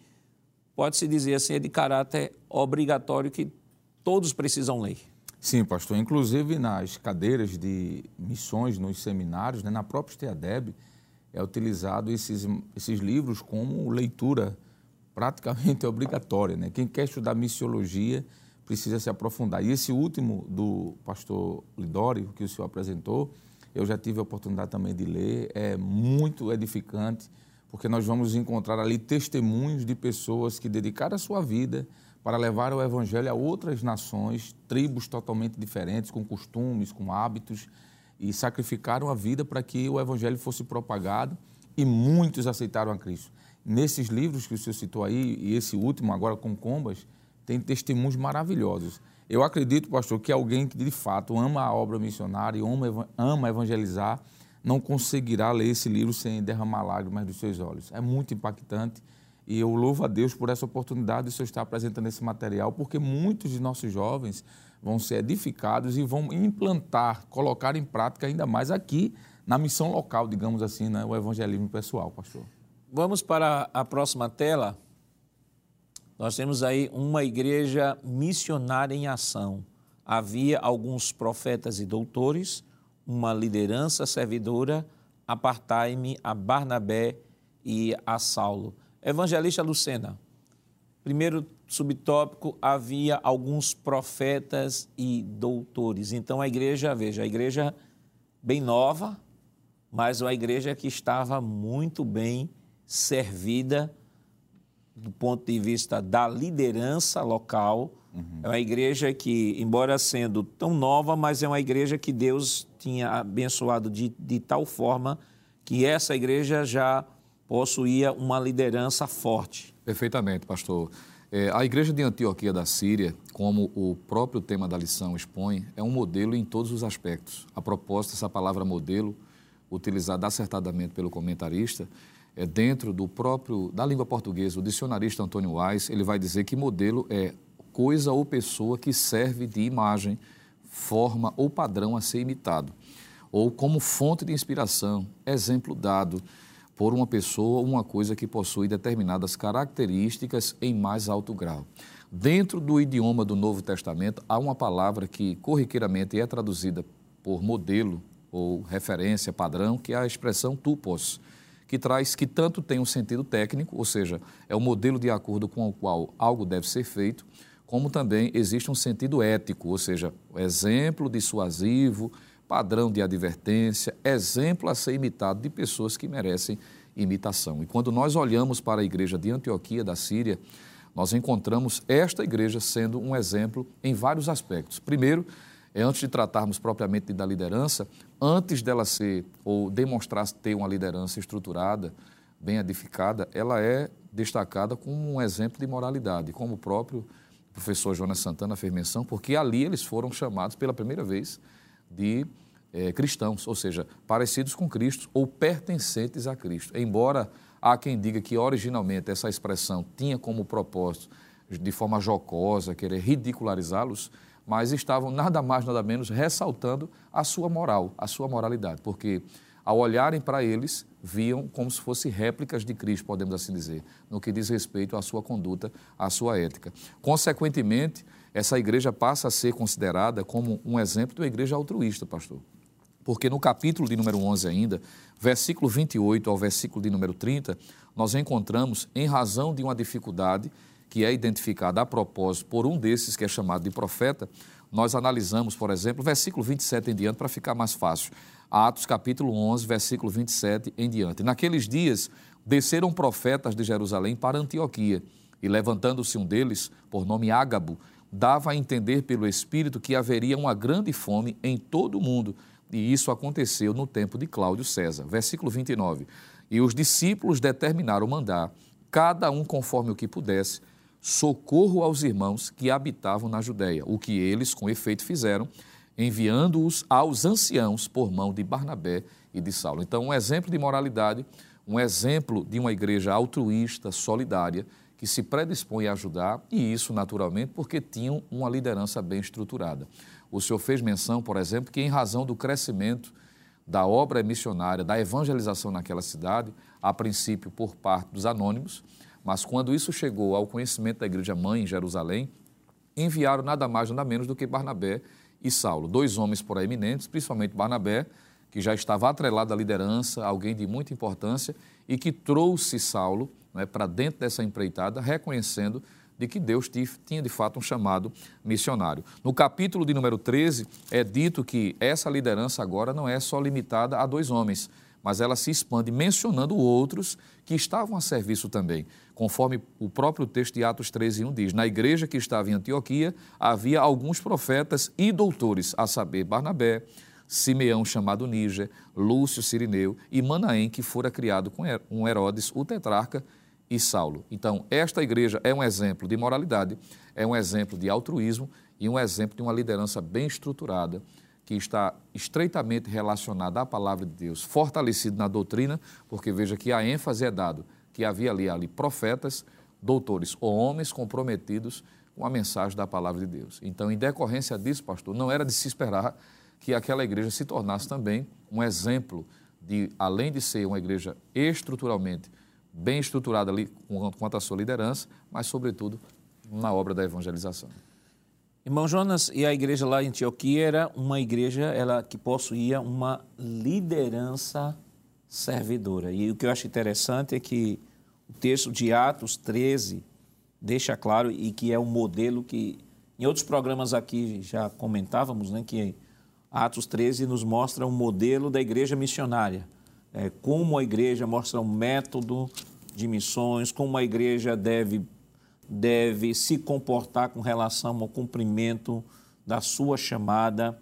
pode-se dizer assim, é de caráter obrigatório que todos precisam ler. Sim, pastor. Inclusive, nas cadeiras de missões, nos seminários, né, na própria STEADEB, é utilizado esses livros como leitura praticamente obrigatória, né? Quem quer estudar missiologia precisa se aprofundar. E esse último do pastor Lidório, que o senhor apresentou, eu já tive a oportunidade também de ler, é muito edificante, porque nós vamos encontrar ali testemunhos de pessoas que dedicaram a sua vida para levar o Evangelho a outras nações, tribos totalmente diferentes, com costumes, com hábitos, e sacrificaram a vida para que o Evangelho fosse propagado, e muitos aceitaram a Cristo. Nesses livros que o senhor citou aí, e esse último agora, Concombas, tem testemunhos maravilhosos. Eu acredito, pastor, que alguém que de fato ama a obra missionária e ama evangelizar, não conseguirá ler esse livro sem derramar lágrimas dos seus olhos. É muito impactante e eu louvo a Deus por essa oportunidade de o senhor estar apresentando esse material, porque muitos de nossos jovens vão ser edificados e vão implantar, colocar em prática ainda mais aqui na missão local, digamos assim, né, o evangelismo pessoal, pastor. Vamos para a próxima tela. Nós temos aí uma igreja missionária em ação. Havia alguns profetas e doutores, uma liderança servidora, apartai-me a Barnabé e a Saulo. Evangelista Lucena, primeiro subtópico, havia alguns profetas e doutores. Então a igreja, veja, a igreja bem nova, mas uma igreja que estava muito bem servida do ponto de vista da liderança local. Uhum. É uma igreja que, embora sendo tão nova, mas é uma igreja que Deus tinha abençoado de tal forma que essa igreja já possuía uma liderança forte. Perfeitamente, pastor. A igreja de Antioquia da Síria, como o próprio tema da lição expõe, é um modelo em todos os aspectos. A propósito, essa palavra modelo, utilizada acertadamente pelo comentarista, é dentro do próprio, da língua portuguesa, o dicionarista Antônio Weiss, ele vai dizer que modelo é coisa ou pessoa que serve de imagem, forma ou padrão a ser imitado, ou como fonte de inspiração, exemplo dado por uma pessoa ou uma coisa que possui determinadas características em mais alto grau. Dentro do idioma do Novo Testamento, há uma palavra que corriqueiramente é traduzida por modelo ou referência, padrão, que é a expressão tupos, que tanto tem um sentido técnico, ou seja, é o modelo de acordo com o qual algo deve ser feito, como também existe um sentido ético, ou seja, exemplo dissuasivo, padrão de advertência, exemplo a ser imitado de pessoas que merecem imitação. E quando nós olhamos para a igreja de Antioquia, da Síria, nós encontramos esta igreja sendo um exemplo em vários aspectos. Primeiro, antes de tratarmos propriamente da liderança, antes dela ser ou demonstrar ter uma liderança estruturada, bem edificada, ela é destacada como um exemplo de moralidade, como o próprio professor Jonas Santana fez menção, porque ali eles foram chamados pela primeira vez de cristãos, ou seja, parecidos com Cristo ou pertencentes a Cristo. Embora há quem diga que originalmente essa expressão tinha como propósito, de forma jocosa, querer ridicularizá-los, mas estavam nada mais, nada menos ressaltando a sua moral, a sua moralidade, porque ao olharem para eles, viam como se fossem réplicas de Cristo, podemos assim dizer, no que diz respeito à sua conduta, à sua ética. Consequentemente, essa igreja passa a ser considerada como um exemplo de uma igreja altruísta, pastor. Porque no capítulo de número 11 ainda, versículo 28 ao versículo de número 30, nós encontramos, em razão de uma dificuldade que é identificada a propósito por um desses que é chamado de profeta, nós analisamos, por exemplo, versículo 27 em diante, para ficar mais fácil. Atos capítulo 11, versículo 27 em diante. Naqueles dias, desceram profetas de Jerusalém para Antioquia, e levantando-se um deles, por nome Ágabo, dava a entender pelo Espírito que haveria uma grande fome em todo o mundo, e isso aconteceu no tempo de Cláudio César. Versículo 29. E os discípulos determinaram mandar, cada um conforme o que pudesse, socorro aos irmãos que habitavam na Judeia, o que eles, com efeito, fizeram, enviando-os aos anciãos por mão de Barnabé e de Saulo. Então, um exemplo de moralidade, um exemplo de uma igreja altruísta, solidária, que se predispõe a ajudar, e isso, naturalmente, porque tinham uma liderança bem estruturada. O senhor fez menção, por exemplo, que em razão do crescimento da obra missionária, da evangelização naquela cidade, a princípio por parte dos anônimos, mas quando isso chegou ao conhecimento da igreja mãe em Jerusalém, enviaram nada mais, nada menos do que Barnabé e Saulo, dois homens proeminentes, principalmente Barnabé, que já estava atrelado à liderança, alguém de muita importância, e que trouxe Saulo, né, para dentro dessa empreitada, reconhecendo de que Deus tinha de fato um chamado missionário. No capítulo de número 13, é dito que essa liderança agora não é só limitada a dois homens, mas ela se expande mencionando outros que estavam a serviço também. Conforme o próprio texto de Atos 13:1 diz, na igreja que estava em Antioquia havia alguns profetas e doutores, a saber, Barnabé, Simeão, chamado Níger, Lúcio, Cirineu, e Manaém, que fora criado com um Herodes, o tetrarca, e Saulo. Então, esta igreja é um exemplo de moralidade, é um exemplo de altruísmo e um exemplo de uma liderança bem estruturada, que está estreitamente relacionada à palavra de Deus, fortalecida na doutrina, porque veja que a ênfase é dada, que havia ali profetas, doutores ou homens comprometidos com a mensagem da palavra de Deus. Então, em decorrência disso, pastor, não era de se esperar que aquela igreja se tornasse também um exemplo de, além de ser uma igreja estruturalmente bem estruturada ali quanto à sua liderança, mas, sobretudo, na obra da evangelização. Irmão Jonas, e a igreja lá em Antioquia era uma igreja que possuía uma liderança servidora. E o que eu acho interessante é que o texto de Atos 13 deixa claro, e que é um modelo que em outros programas aqui já comentávamos, né, que Atos 13 nos mostra um modelo da igreja missionária, como a igreja mostra um método de missões, como a igreja deve se comportar com relação ao cumprimento da sua chamada.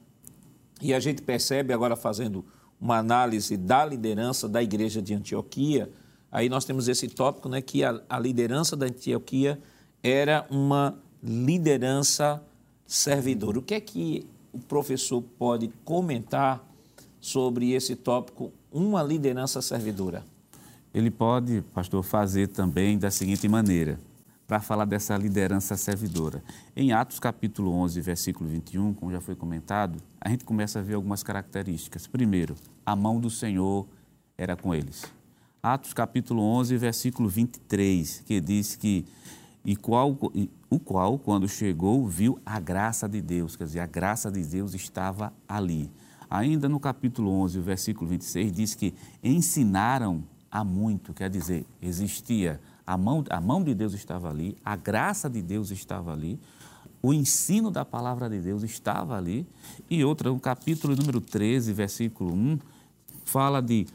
E a gente percebe agora, fazendo uma análise da liderança da igreja de Antioquia, aí nós temos esse tópico, né, que a liderança da Antioquia era uma liderança servidora. O que é que o professor pode comentar sobre esse tópico, uma liderança servidora? Ele pode, pastor, fazer também da seguinte maneira, para falar dessa liderança servidora. Em Atos capítulo 11, versículo 21, como já foi comentado, a gente começa a ver algumas características. Primeiro, a mão do Senhor era com eles. Atos capítulo 11, versículo 23, que diz que o qual, quando chegou, viu a graça de Deus, quer dizer, a graça de Deus estava ali. Ainda no capítulo 11, versículo 26, diz que ensinaram a muito, quer dizer, existia, a mão de Deus estava ali, a graça de Deus estava ali, o ensino da palavra de Deus estava ali. E outra, no capítulo número 13, versículo 1, fala de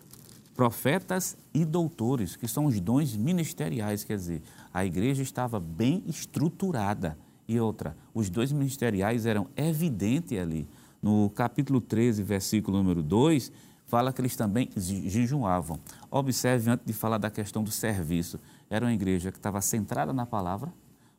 profetas e doutores, que são os dons ministeriais, quer dizer, a igreja estava bem estruturada. E outra, os dons ministeriais eram evidentes ali. No capítulo 13, versículo número 2, fala que eles também jejuavam. Observe, antes de falar da questão do serviço, era uma igreja que estava centrada na palavra,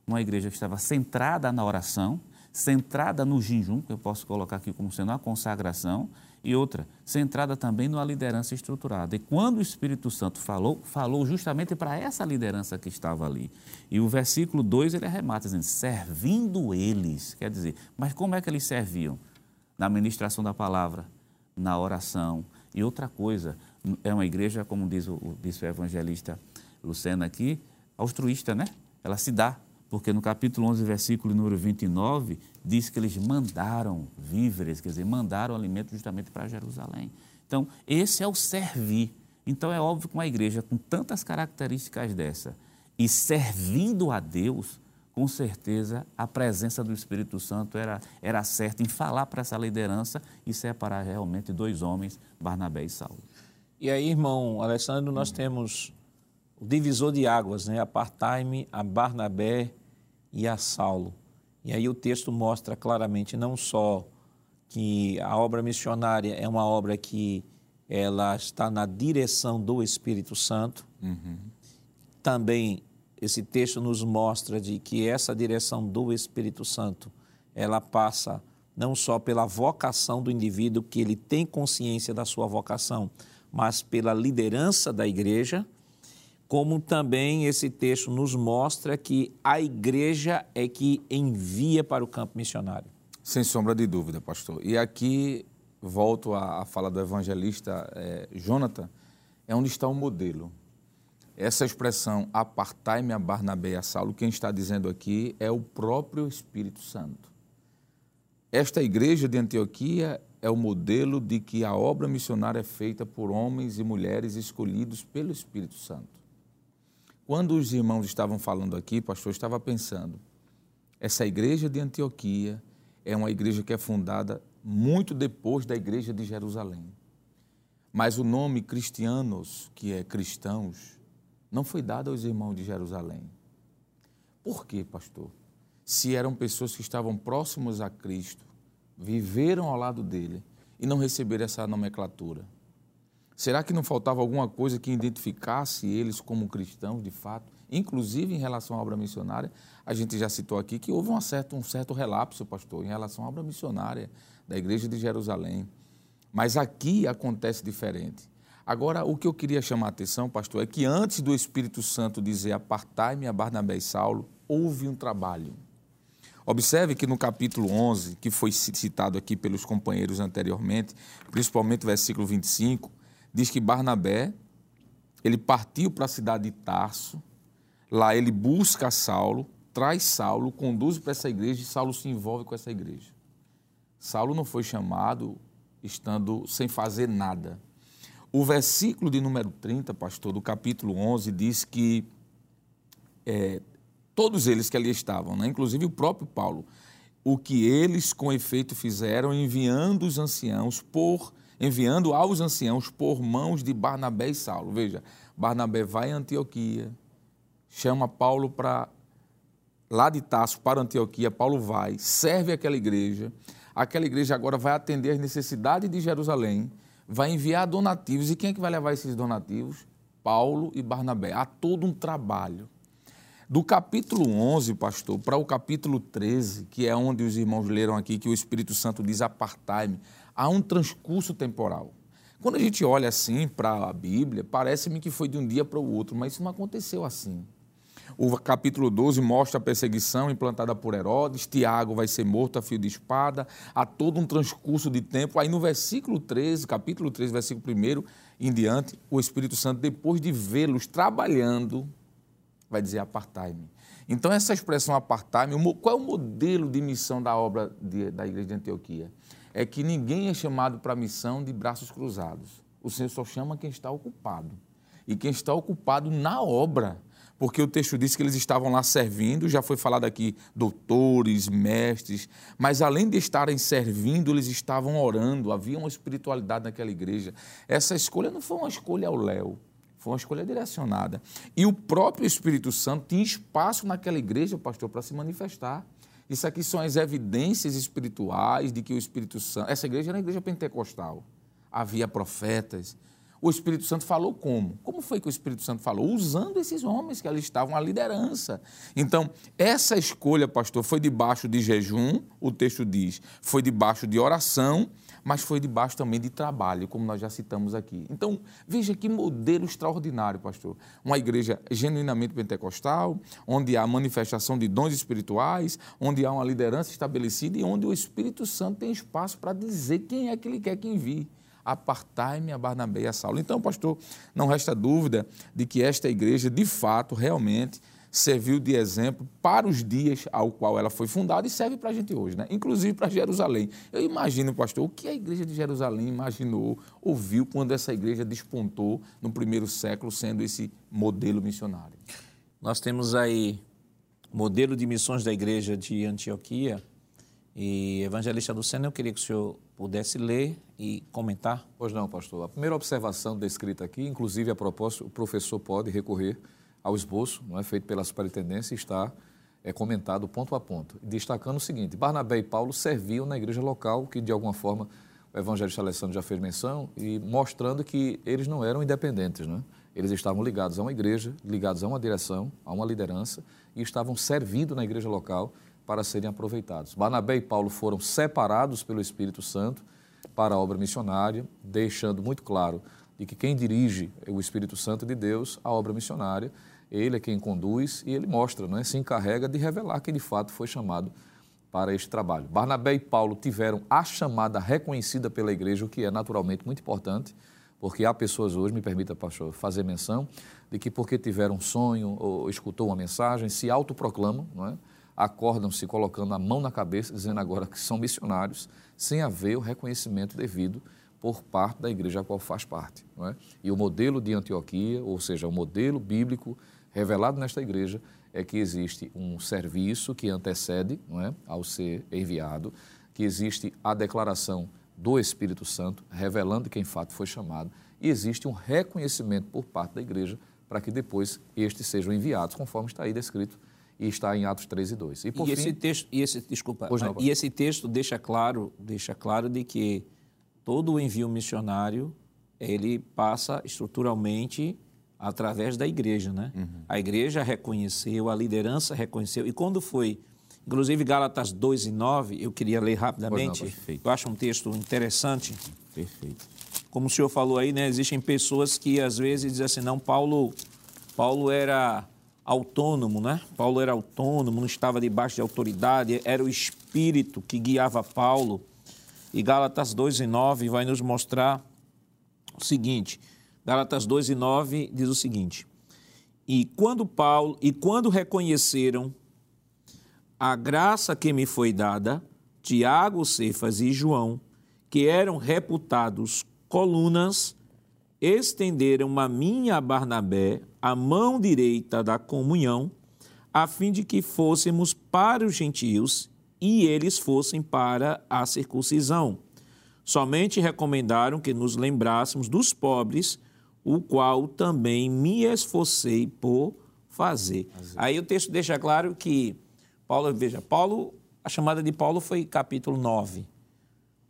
uma igreja que estava centrada na oração, centrada no jejum, que eu posso colocar aqui como sendo a consagração, e outra, centrada também numa liderança estruturada. E quando o Espírito Santo falou, falou justamente para essa liderança que estava ali. E o versículo 2, ele arremata, dizendo, servindo eles, quer dizer, mas como é que eles serviam? Na ministração da palavra, na oração. E outra coisa, é uma igreja, como disse o evangelista Lucena aqui, altruísta, né? Ela se dá, porque no capítulo 11, versículo número 29, diz que eles mandaram víveres, quer dizer, mandaram alimento justamente para Jerusalém. Então, esse é o servir. Então, é óbvio que uma igreja com tantas características dessa e servindo a Deus, com certeza, a presença do Espírito Santo era certa em falar para essa liderança e separar realmente dois homens, Barnabé e Saulo. E aí, irmão Alessandro, nós temos o divisor de águas, né? A part-time, a Barnabé e a Saulo. E aí o texto mostra claramente não só que a obra missionária é uma obra que ela está na direção do Espírito Santo, também esse texto nos mostra de que essa direção do Espírito Santo, ela passa não só pela vocação do indivíduo, que ele tem consciência da sua vocação, mas pela liderança da igreja, como também esse texto nos mostra que a igreja é que envia para o campo missionário. Sem sombra de dúvida, pastor. E aqui volto à fala do evangelista Jonathan, é onde está o modelo. Essa expressão, apartai-me a Barnabé e a Saulo, quem está dizendo aqui é o próprio Espírito Santo. Esta igreja de Antioquia é o modelo de que a obra missionária é feita por homens e mulheres escolhidos pelo Espírito Santo. Quando os irmãos estavam falando aqui, pastor, eu estava pensando, essa igreja de Antioquia é uma igreja que é fundada muito depois da igreja de Jerusalém. Mas o nome cristianos, que é cristãos, não foi dado aos irmãos de Jerusalém. Por quê, pastor? Se eram pessoas que estavam próximas a Cristo, viveram ao lado dele e não receberam essa nomenclatura. Será que não faltava alguma coisa que identificasse eles como cristãos, de fato? Inclusive, em relação à obra missionária, a gente já citou aqui que houve um certo relapso, pastor, em relação à obra missionária da igreja de Jerusalém. Mas aqui acontece diferente. Agora, o que eu queria chamar a atenção, pastor, é que antes do Espírito Santo dizer apartai-me a Barnabé e Saulo, houve um trabalho. Observe que no capítulo 11, que foi citado aqui pelos companheiros anteriormente, principalmente o versículo 25, diz que Barnabé, ele partiu para a cidade de Tarso, lá ele busca Saulo, traz Saulo, conduz para essa igreja e Saulo se envolve com essa igreja. Saulo não foi chamado estando sem fazer nada. O versículo de número 30, pastor, do capítulo 11, diz que todos eles que ali estavam, né? Inclusive o próprio Paulo, o que eles com efeito fizeram enviando aos anciãos por mãos de Barnabé e Saulo. Veja, Barnabé vai a Antioquia, chama Paulo para lá de Tarso para Antioquia, Paulo vai, serve aquela igreja agora vai atender as necessidades de Jerusalém, vai enviar donativos. E quem é que vai levar esses donativos? Paulo e Barnabé. Há todo um trabalho. Do capítulo 11, pastor, para o capítulo 13, que é onde os irmãos leram aqui, que o Espírito Santo diz apartai-me, há um transcurso temporal. Quando a gente olha assim para a Bíblia, parece-me que foi de um dia para o outro, mas isso não aconteceu assim. O capítulo 12 mostra a perseguição implantada por Herodes, Tiago vai ser morto a fio de espada, há todo um transcurso de tempo. Aí no versículo 13, capítulo 13, versículo 1 em diante, o Espírito Santo, depois de vê-los trabalhando, vai dizer apartai-me. Então essa expressão apartai-me, qual é o modelo de missão da obra da Igreja de Antioquia? É que ninguém é chamado para a missão de braços cruzados. O Senhor só chama quem está ocupado. E quem está ocupado na obra, porque o texto diz que eles estavam lá servindo, já foi falado aqui, doutores, mestres, mas além de estarem servindo, eles estavam orando, havia uma espiritualidade naquela igreja. Essa escolha não foi uma escolha ao léu, foi uma escolha direcionada. E o próprio Espírito Santo tinha espaço naquela igreja, pastor, para se manifestar. Isso aqui são as evidências espirituais de que o Espírito Santo... Essa igreja era uma igreja pentecostal, havia profetas. O Espírito Santo falou como? Como foi que o Espírito Santo falou? Usando esses homens que ali estavam, a liderança. Então, essa escolha, pastor, foi debaixo de jejum, o texto diz, foi debaixo de oração, mas foi debaixo também de trabalho, como nós já citamos aqui. Então, veja que modelo extraordinário, pastor. Uma igreja genuinamente pentecostal, onde há manifestação de dons espirituais, onde há uma liderança estabelecida e onde o Espírito Santo tem espaço para dizer quem é que ele quer que envie. Apartai-me a Barnabé e a Saulo. Então, pastor, não resta dúvida de que esta igreja, de fato, realmente serviu de exemplo para os dias ao qual ela foi fundada e serve para a gente hoje, né? Inclusive para Jerusalém. Eu imagino, pastor, o que a igreja de Jerusalém imaginou, ouviu quando essa igreja despontou no primeiro século, sendo esse modelo missionário. Nós temos aí modelo de missões da igreja de Antioquia. E, evangelista Lucena, eu queria que o senhor pudesse ler e comentar. Pois não, pastor. A primeira observação descrita aqui, inclusive a propósito, o professor pode recorrer ao esboço, não é, feito pela superintendência, está comentado ponto a ponto. Destacando o seguinte, Barnabé e Paulo serviam na igreja local, que de alguma forma o evangelista Alessandro já fez menção, e mostrando que eles não eram independentes, não é? Eles estavam ligados a uma igreja, ligados a uma direção, a uma liderança, e estavam servindo na igreja local, para serem aproveitados. Barnabé e Paulo foram separados pelo Espírito Santo para a obra missionária, deixando muito claro de que quem dirige o Espírito Santo de Deus, a obra missionária, ele é quem conduz e ele mostra, não é? Se encarrega de revelar quem de fato foi chamado para este trabalho. Barnabé e Paulo tiveram a chamada reconhecida pela igreja, o que é naturalmente muito importante, porque há pessoas hoje, me permita, pastor, fazer menção, de que porque tiveram um sonho ou escutou uma mensagem, se autoproclamam, não é? Acordam-se colocando a mão na cabeça, dizendo agora que são missionários, sem haver o reconhecimento devido por parte da igreja a qual faz parte. Não é? E o modelo de Antioquia, ou seja, o modelo bíblico revelado nesta igreja, é que existe um serviço que antecede, não é, ao ser enviado, que existe a declaração do Espírito Santo, revelando quem de fato foi chamado, e existe um reconhecimento por parte da igreja para que depois estes sejam enviados, conforme está aí descrito, e está em Atos 3 e 2. E por fim, esse texto deixa claro de que todo o envio missionário, ele passa estruturalmente através da igreja, né? Uhum. A igreja reconheceu, a liderança reconheceu, e quando foi, inclusive Gálatas 2 e 9, eu queria ler rapidamente, eu acho um texto interessante. Perfeito. Como o senhor falou aí, né, existem pessoas que às vezes dizem assim, não, Paulo era... autônomo, né? Paulo era autônomo, não estava debaixo de autoridade, era o Espírito que guiava Paulo. E Gálatas 2 e 9 vai nos mostrar o seguinte, Gálatas 2 e 9 diz o seguinte, e quando reconheceram a graça que me foi dada, Tiago, Cefas e João, que eram reputados colunas, estenderam a minha Barnabé a mão direita da comunhão, a fim de que fôssemos para os gentios e eles fossem para a circuncisão. Somente recomendaram que nos lembrássemos dos pobres, o qual também me esforcei por fazer. Aí o texto deixa claro que Paulo, a chamada de Paulo foi capítulo 9.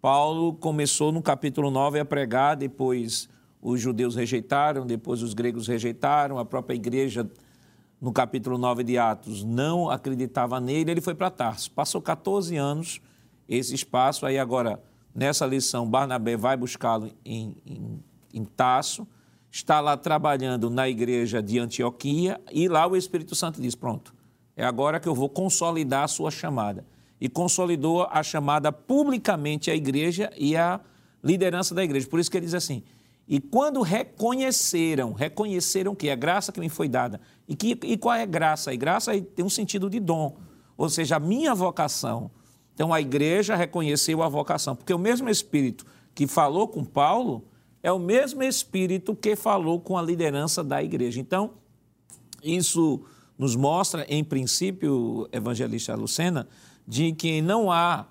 Paulo começou no capítulo 9 a pregar, depois... Os judeus rejeitaram, depois os gregos rejeitaram, a própria igreja no capítulo 9 de Atos, não acreditava nele, ele foi para Tarso. Passou 14 anos esse espaço, aí agora, nessa lição, Barnabé vai buscá-lo em Tarso, está lá trabalhando na igreja de Antioquia, e lá o Espírito Santo diz, pronto, é agora que eu vou consolidar a sua chamada. E consolidou a chamada publicamente à igreja e à liderança da igreja. Por isso que ele diz assim, e quando reconheceram que a graça que me foi dada. E qual é a graça? A graça tem um sentido de dom, ou seja, a minha vocação. Então, a igreja reconheceu a vocação, porque o mesmo Espírito que falou com Paulo é o mesmo Espírito que falou com a liderança da igreja. Então, isso nos mostra, em princípio, evangelista Lucena, de que não há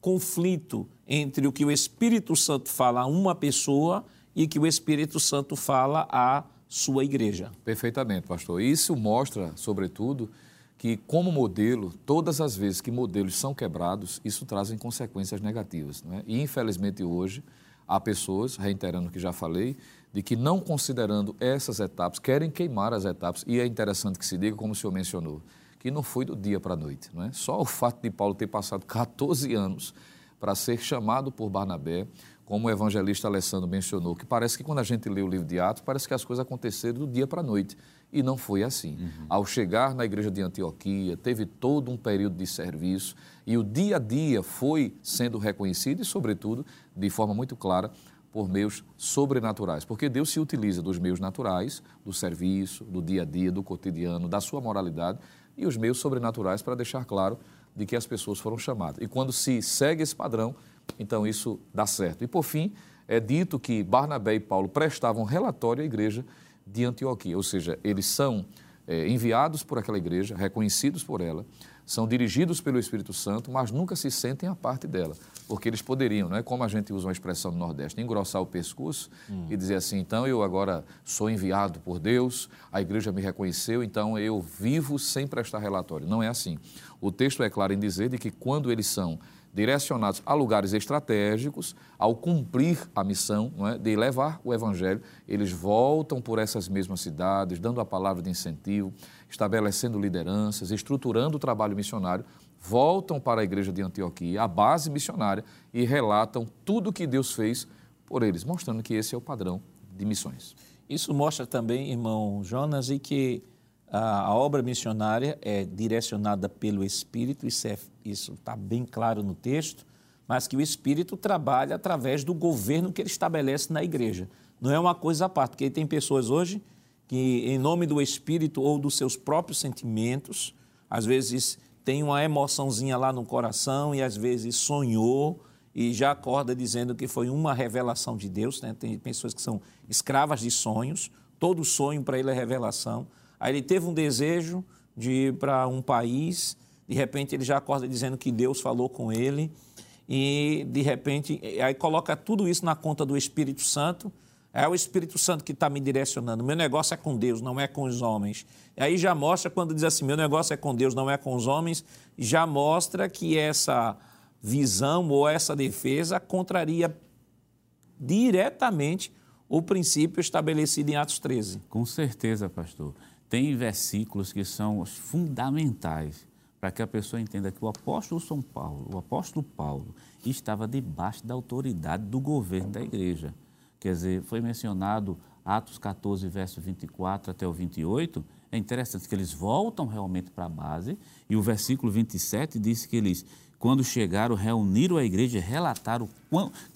conflito entre o que o Espírito Santo fala a uma pessoa e que o Espírito Santo fala à sua igreja. Perfeitamente, pastor. Isso mostra, sobretudo, que como modelo, todas as vezes que modelos são quebrados, isso trazem consequências negativas, não é? E, infelizmente, hoje, há pessoas, reiterando o que já falei, de que não considerando essas etapas, querem queimar as etapas, e é interessante que se diga, como o senhor mencionou, que não foi do dia para a noite, não é? Só o fato de Paulo ter passado 14 anos para ser chamado por Barnabé, como o evangelista Alessandro mencionou, que parece que quando a gente lê o livro de Atos, parece que as coisas aconteceram do dia para a noite, e não foi assim. Uhum. Ao chegar na igreja de Antioquia, teve todo um período de serviço, e o dia a dia foi sendo reconhecido, e sobretudo, de forma muito clara, por meios sobrenaturais, porque Deus se utiliza dos meios naturais, do serviço, do dia a dia, do cotidiano, da sua moralidade, e os meios sobrenaturais para deixar claro de que as pessoas foram chamadas. E quando se segue esse padrão, então isso dá certo. E, por fim, é dito que Barnabé e Paulo prestavam relatório à igreja de Antioquia, ou seja, eles são enviados por aquela igreja, reconhecidos por ela, são dirigidos pelo Espírito Santo, mas nunca se sentem a parte dela, porque eles poderiam, não é? Como a gente usa uma expressão no Nordeste, engrossar o pescoço e dizer assim, então eu agora sou enviado por Deus, a igreja me reconheceu, então eu vivo sem prestar relatório. Não é assim. O texto é claro em dizer de que quando eles são direcionados a lugares estratégicos, ao cumprir a missão, não é, de levar o evangelho, eles voltam por essas mesmas cidades, dando a palavra de incentivo, estabelecendo lideranças, estruturando o trabalho missionário, voltam para a igreja de Antioquia, a base missionária, e relatam tudo o que Deus fez por eles, mostrando que esse é o padrão de missões. Isso mostra também, irmão Jonas, e que a obra missionária é direcionada pelo Espírito, isso está bem claro no texto, mas que o Espírito trabalha através do governo que ele estabelece na igreja. Não é uma coisa à parte, porque tem pessoas hoje que, em nome do Espírito ou dos seus próprios sentimentos, às vezes tem uma emoçãozinha lá no coração e, às vezes, sonhou e já acorda dizendo que foi uma revelação de Deus, né? Tem pessoas que são escravas de sonhos, todo sonho para ele é revelação. Aí ele teve um desejo de ir para um país, de repente ele já acorda dizendo que Deus falou com ele e, de repente, aí coloca tudo isso na conta do Espírito Santo. É o Espírito Santo que está me direcionando, meu negócio é com Deus, não é com os homens. Aí já mostra, quando diz assim, meu negócio é com Deus, não é com os homens, já mostra que essa visão ou essa defesa contraria diretamente o princípio estabelecido em Atos 13. Com certeza, pastor. Tem versículos que são fundamentais para que a pessoa entenda que o apóstolo São Paulo, o apóstolo Paulo, estava debaixo da autoridade do governo da igreja. Quer dizer, foi mencionado Atos 14, verso 24 até o 28. É interessante que eles voltam realmente para a base, e o versículo 27 diz que eles, quando chegaram, reuniram a igreja e relataram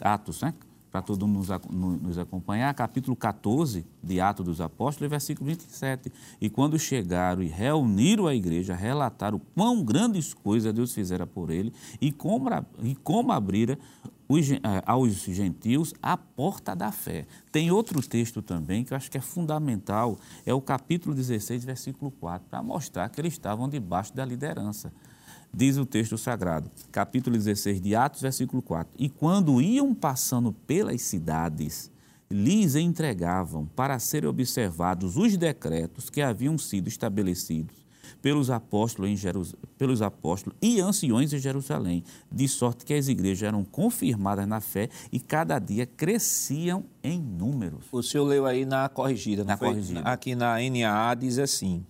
Atos, né? Para todo mundo nos acompanhar, capítulo 14 de Atos dos Apóstolos, versículo 27. E quando chegaram e reuniram a igreja, relataram quão grandes coisas Deus fizera por ele e como abrira aos gentios a porta da fé. Tem outro texto também que eu acho que é fundamental, é o capítulo 16, versículo 4, para mostrar que eles estavam debaixo da liderança. Diz o texto sagrado, capítulo 16 de Atos, versículo 4. E quando iam passando pelas cidades, lhes entregavam para serem observados os decretos que haviam sido estabelecidos pelos apóstolos e anciões em Jerusalém, de sorte que as igrejas eram confirmadas na fé e cada dia cresciam em números. O senhor leu aí na corrigida, não foi? Corrigida. Aqui na NAA diz assim,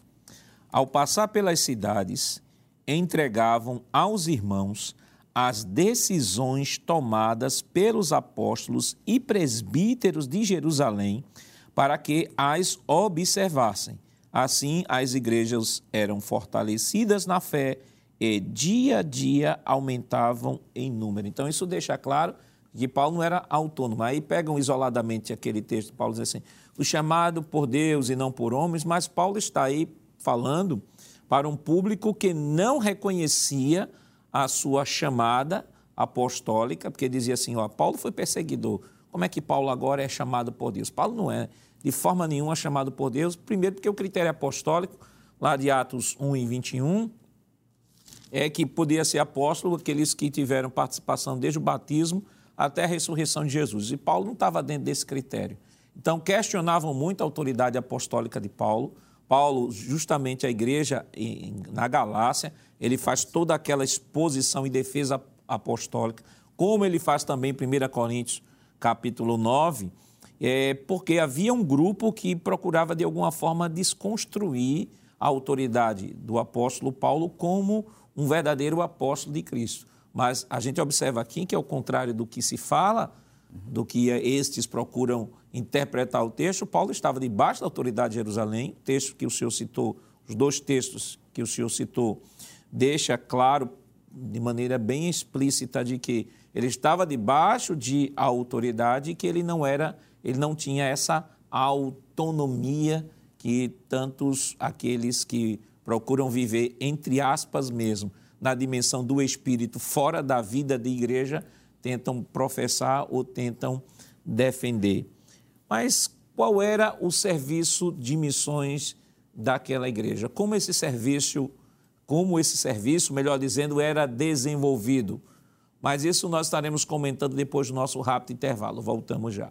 ao passar pelas cidades, entregavam aos irmãos as decisões tomadas pelos apóstolos e presbíteros de Jerusalém para que as observassem. Assim, as igrejas eram fortalecidas na fé e dia a dia aumentavam em número. Então, isso deixa claro que Paulo não era autônomo. Aí pegam isoladamente aquele texto, Paulo diz assim, o chamado por Deus e não por homens, mas Paulo está aí falando para um público que não reconhecia a sua chamada apostólica, porque dizia assim, ó, Paulo foi perseguidor, como é que Paulo agora é chamado por Deus? Paulo não é, de forma nenhuma, chamado por Deus, primeiro porque o critério apostólico, lá de Atos 1:21, é que podia ser apóstolo aqueles que tiveram participação desde o batismo até a ressurreição de Jesus. E Paulo não estava dentro desse critério. Então, questionavam muito a autoridade apostólica de Paulo. Paulo, justamente a igreja na Galácia, ele faz toda aquela exposição e defesa apostólica, como ele faz também em 1 Coríntios, capítulo 9, porque havia um grupo que procurava, de alguma forma, desconstruir a autoridade do apóstolo Paulo como um verdadeiro apóstolo de Cristo. Mas a gente observa aqui que, ao contrário do que se fala, do que estes procuram interpretar o texto, Paulo estava debaixo da autoridade de Jerusalém. O texto que o senhor citou, os dois textos que o senhor citou, deixa claro de maneira bem explícita de que ele estava debaixo de autoridade e que ele não tinha essa autonomia que tantos aqueles que procuram viver, entre aspas mesmo, na dimensão do espírito, fora da vida de igreja, tentam professar ou tentam defender. Mas qual era o serviço de missões daquela igreja? Como esse serviço, melhor dizendo, era desenvolvido? Mas isso nós estaremos comentando depois do nosso rápido intervalo. Voltamos já.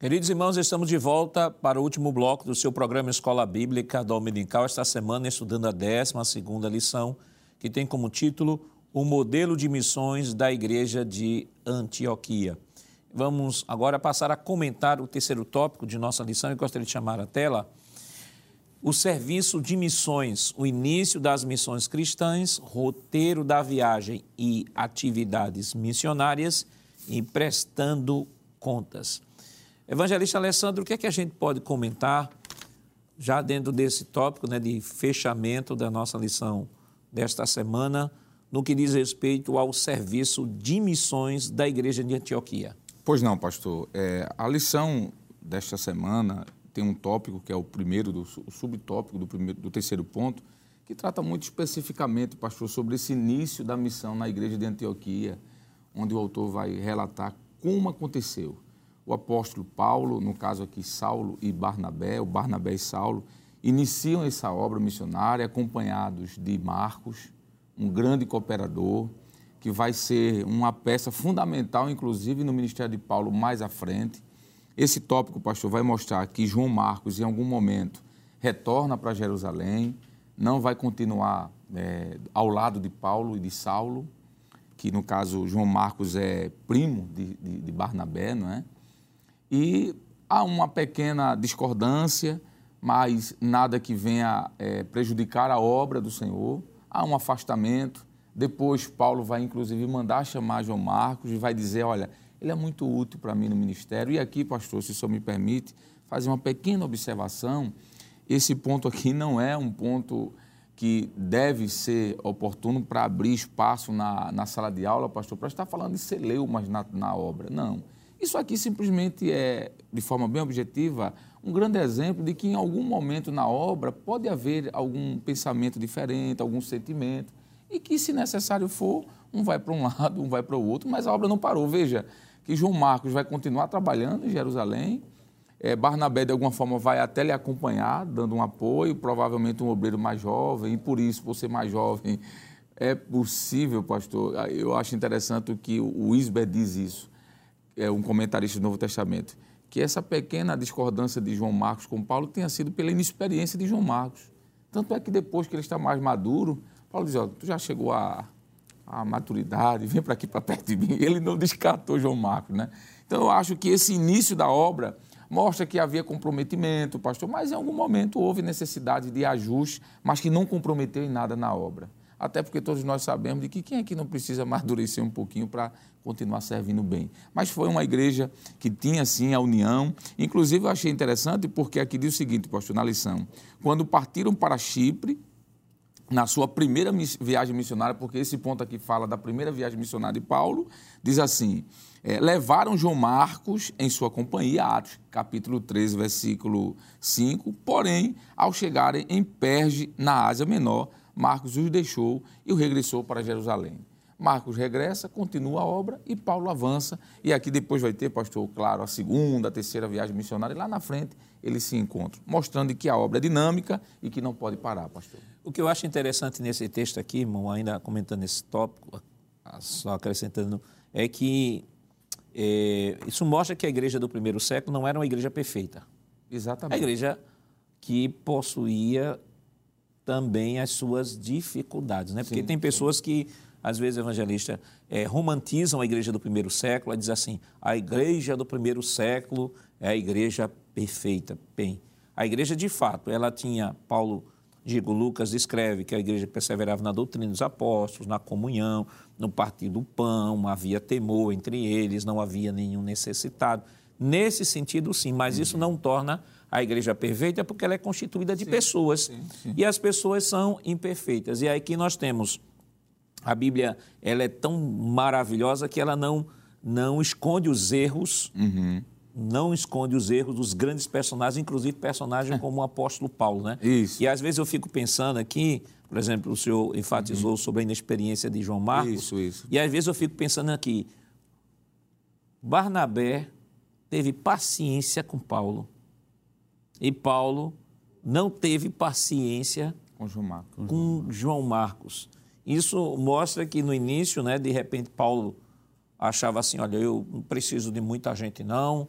Queridos irmãos, estamos de volta para o último bloco do seu programa Escola Bíblica Dominical. Esta semana, estudando a 12ª lição, que tem como título O Modelo de Missões da Igreja de Antioquia. Vamos agora passar a comentar o terceiro tópico de nossa lição, e gostaria de chamar a tela, o serviço de missões, o início das missões cristãs, roteiro da viagem e atividades missionárias e prestando contas. Evangelista Alessandro, o que é que a gente pode comentar já dentro desse tópico, né, de fechamento da nossa lição desta semana, no que diz respeito ao serviço de missões da Igreja de Antioquia? Pois não, pastor. A lição desta semana tem um tópico que é o subtópico do terceiro ponto, que trata muito especificamente, pastor, sobre esse início da missão na Igreja de Antioquia, onde o autor vai relatar como aconteceu. O apóstolo Paulo, no caso aqui Saulo e Barnabé, o Barnabé e Saulo, iniciam essa obra missionária acompanhados de Marcos, um grande cooperador, que vai ser uma peça fundamental, inclusive, no ministério de Paulo mais à frente. Esse tópico, pastor, vai mostrar que João Marcos, em algum momento, retorna para Jerusalém, não vai continuar ao lado de Paulo e de Saulo, que, no caso, João Marcos é primo de Barnabé, não é? E há uma pequena discordância, mas nada que venha prejudicar a obra do Senhor. Há um afastamento. Depois Paulo vai, inclusive, mandar chamar João Marcos e vai dizer, olha, ele é muito útil para mim no ministério. E aqui, pastor, se o senhor me permite, fazer uma pequena observação. Esse ponto aqui não é um ponto que deve ser oportuno para abrir espaço na sala de aula, pastor, para estar falando de Seleuco, mas na obra. Não. Isso aqui simplesmente é, de forma bem objetiva, um grande exemplo de que em algum momento na obra pode haver algum pensamento diferente, algum sentimento, e que, se necessário for, um vai para um lado, um vai para o outro, mas a obra não parou. Veja que João Marcos vai continuar trabalhando em Jerusalém, Barnabé, de alguma forma, vai até lhe acompanhar, dando um apoio, provavelmente um obreiro mais jovem, e por isso, por ser mais jovem, é possível, pastor, eu acho interessante que o Isber diz isso, é um comentarista do Novo Testamento, que essa pequena discordância de João Marcos com Paulo tenha sido pela inexperiência de João Marcos. Tanto é que depois que ele está mais maduro, Paulo diz, ó, tu já chegou à maturidade, vem para aqui, para perto de mim. Ele não descartou João Marcos, né? Então, eu acho que esse início da obra mostra que havia comprometimento, pastor, mas em algum momento houve necessidade de ajuste, mas que não comprometeu em nada na obra. Até porque todos nós sabemos de que quem aqui não precisa amadurecer um pouquinho para continuar servindo bem. Mas foi uma igreja que tinha, sim, a união. Inclusive, eu achei interessante porque aqui diz o seguinte, pastor, na lição. Quando partiram para Chipre, na sua primeira viagem missionária, porque esse ponto aqui fala da primeira viagem missionária de Paulo, diz assim, levaram João Marcos em sua companhia, Atos, capítulo 13, versículo 5, porém, ao chegarem em Perge, na Ásia Menor, Marcos os deixou e regressou para Jerusalém. Marcos regressa, continua a obra e Paulo avança. E aqui depois vai ter, pastor, claro, a segunda, a terceira viagem missionária. E lá na frente eles se encontram, mostrando que a obra é dinâmica e que não pode parar, pastor. O que eu acho interessante nesse texto aqui, irmão, ainda comentando esse tópico, só acrescentando, é que isso mostra que a igreja do primeiro século não era uma igreja perfeita. Exatamente. A igreja que possuía também as suas dificuldades, né? Porque sim, tem pessoas que... Às vezes, evangelistas romantizam a igreja do primeiro século e dizem assim, a igreja do primeiro século é a igreja perfeita. Bem, a igreja, de fato, ela tinha, Lucas descreve que a igreja perseverava na doutrina dos apóstolos, na comunhão, no partir do pão, havia temor entre eles, não havia nenhum necessitado. Nesse sentido, sim, mas isso não torna a igreja perfeita porque ela é constituída de pessoas e as pessoas são imperfeitas. E aí que nós temos... A Bíblia, ela é tão maravilhosa que ela não esconde os erros, não esconde os erros dos grandes personagens, inclusive personagens como o apóstolo Paulo, né? Isso. E às vezes eu fico pensando aqui, por exemplo, o senhor enfatizou sobre a inexperiência de João Marcos. Isso. E às vezes eu fico pensando aqui, Barnabé teve paciência com Paulo e Paulo não teve paciência com João Marcos. Isso mostra que no início, né, de repente, Paulo achava assim, olha, eu não preciso de muita gente não,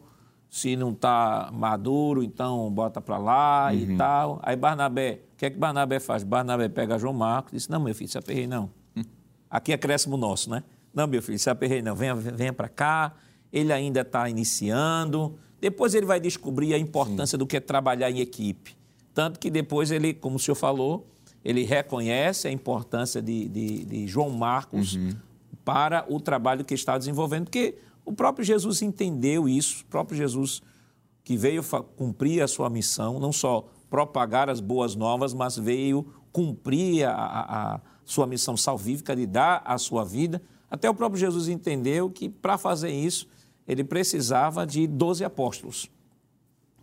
se não está maduro, então bota para lá e tal. Aí Barnabé, o que é que Barnabé faz? Barnabé pega João Marcos e diz, não, meu filho, se aperrei não. Aqui é acréscimo nosso, né? Não, meu filho, se aperrei não, venha para cá, ele ainda está iniciando. Depois ele vai descobrir a importância do que é trabalhar em equipe. Tanto que depois ele, como o senhor falou, ele reconhece a importância de João Marcos para o trabalho que está desenvolvendo, porque o próprio Jesus entendeu isso, o próprio Jesus que veio cumprir a sua missão, não só propagar as boas novas, mas veio cumprir a sua missão salvífica de dar a sua vida. Até o próprio Jesus entendeu que para fazer isso ele precisava de 12 apóstolos.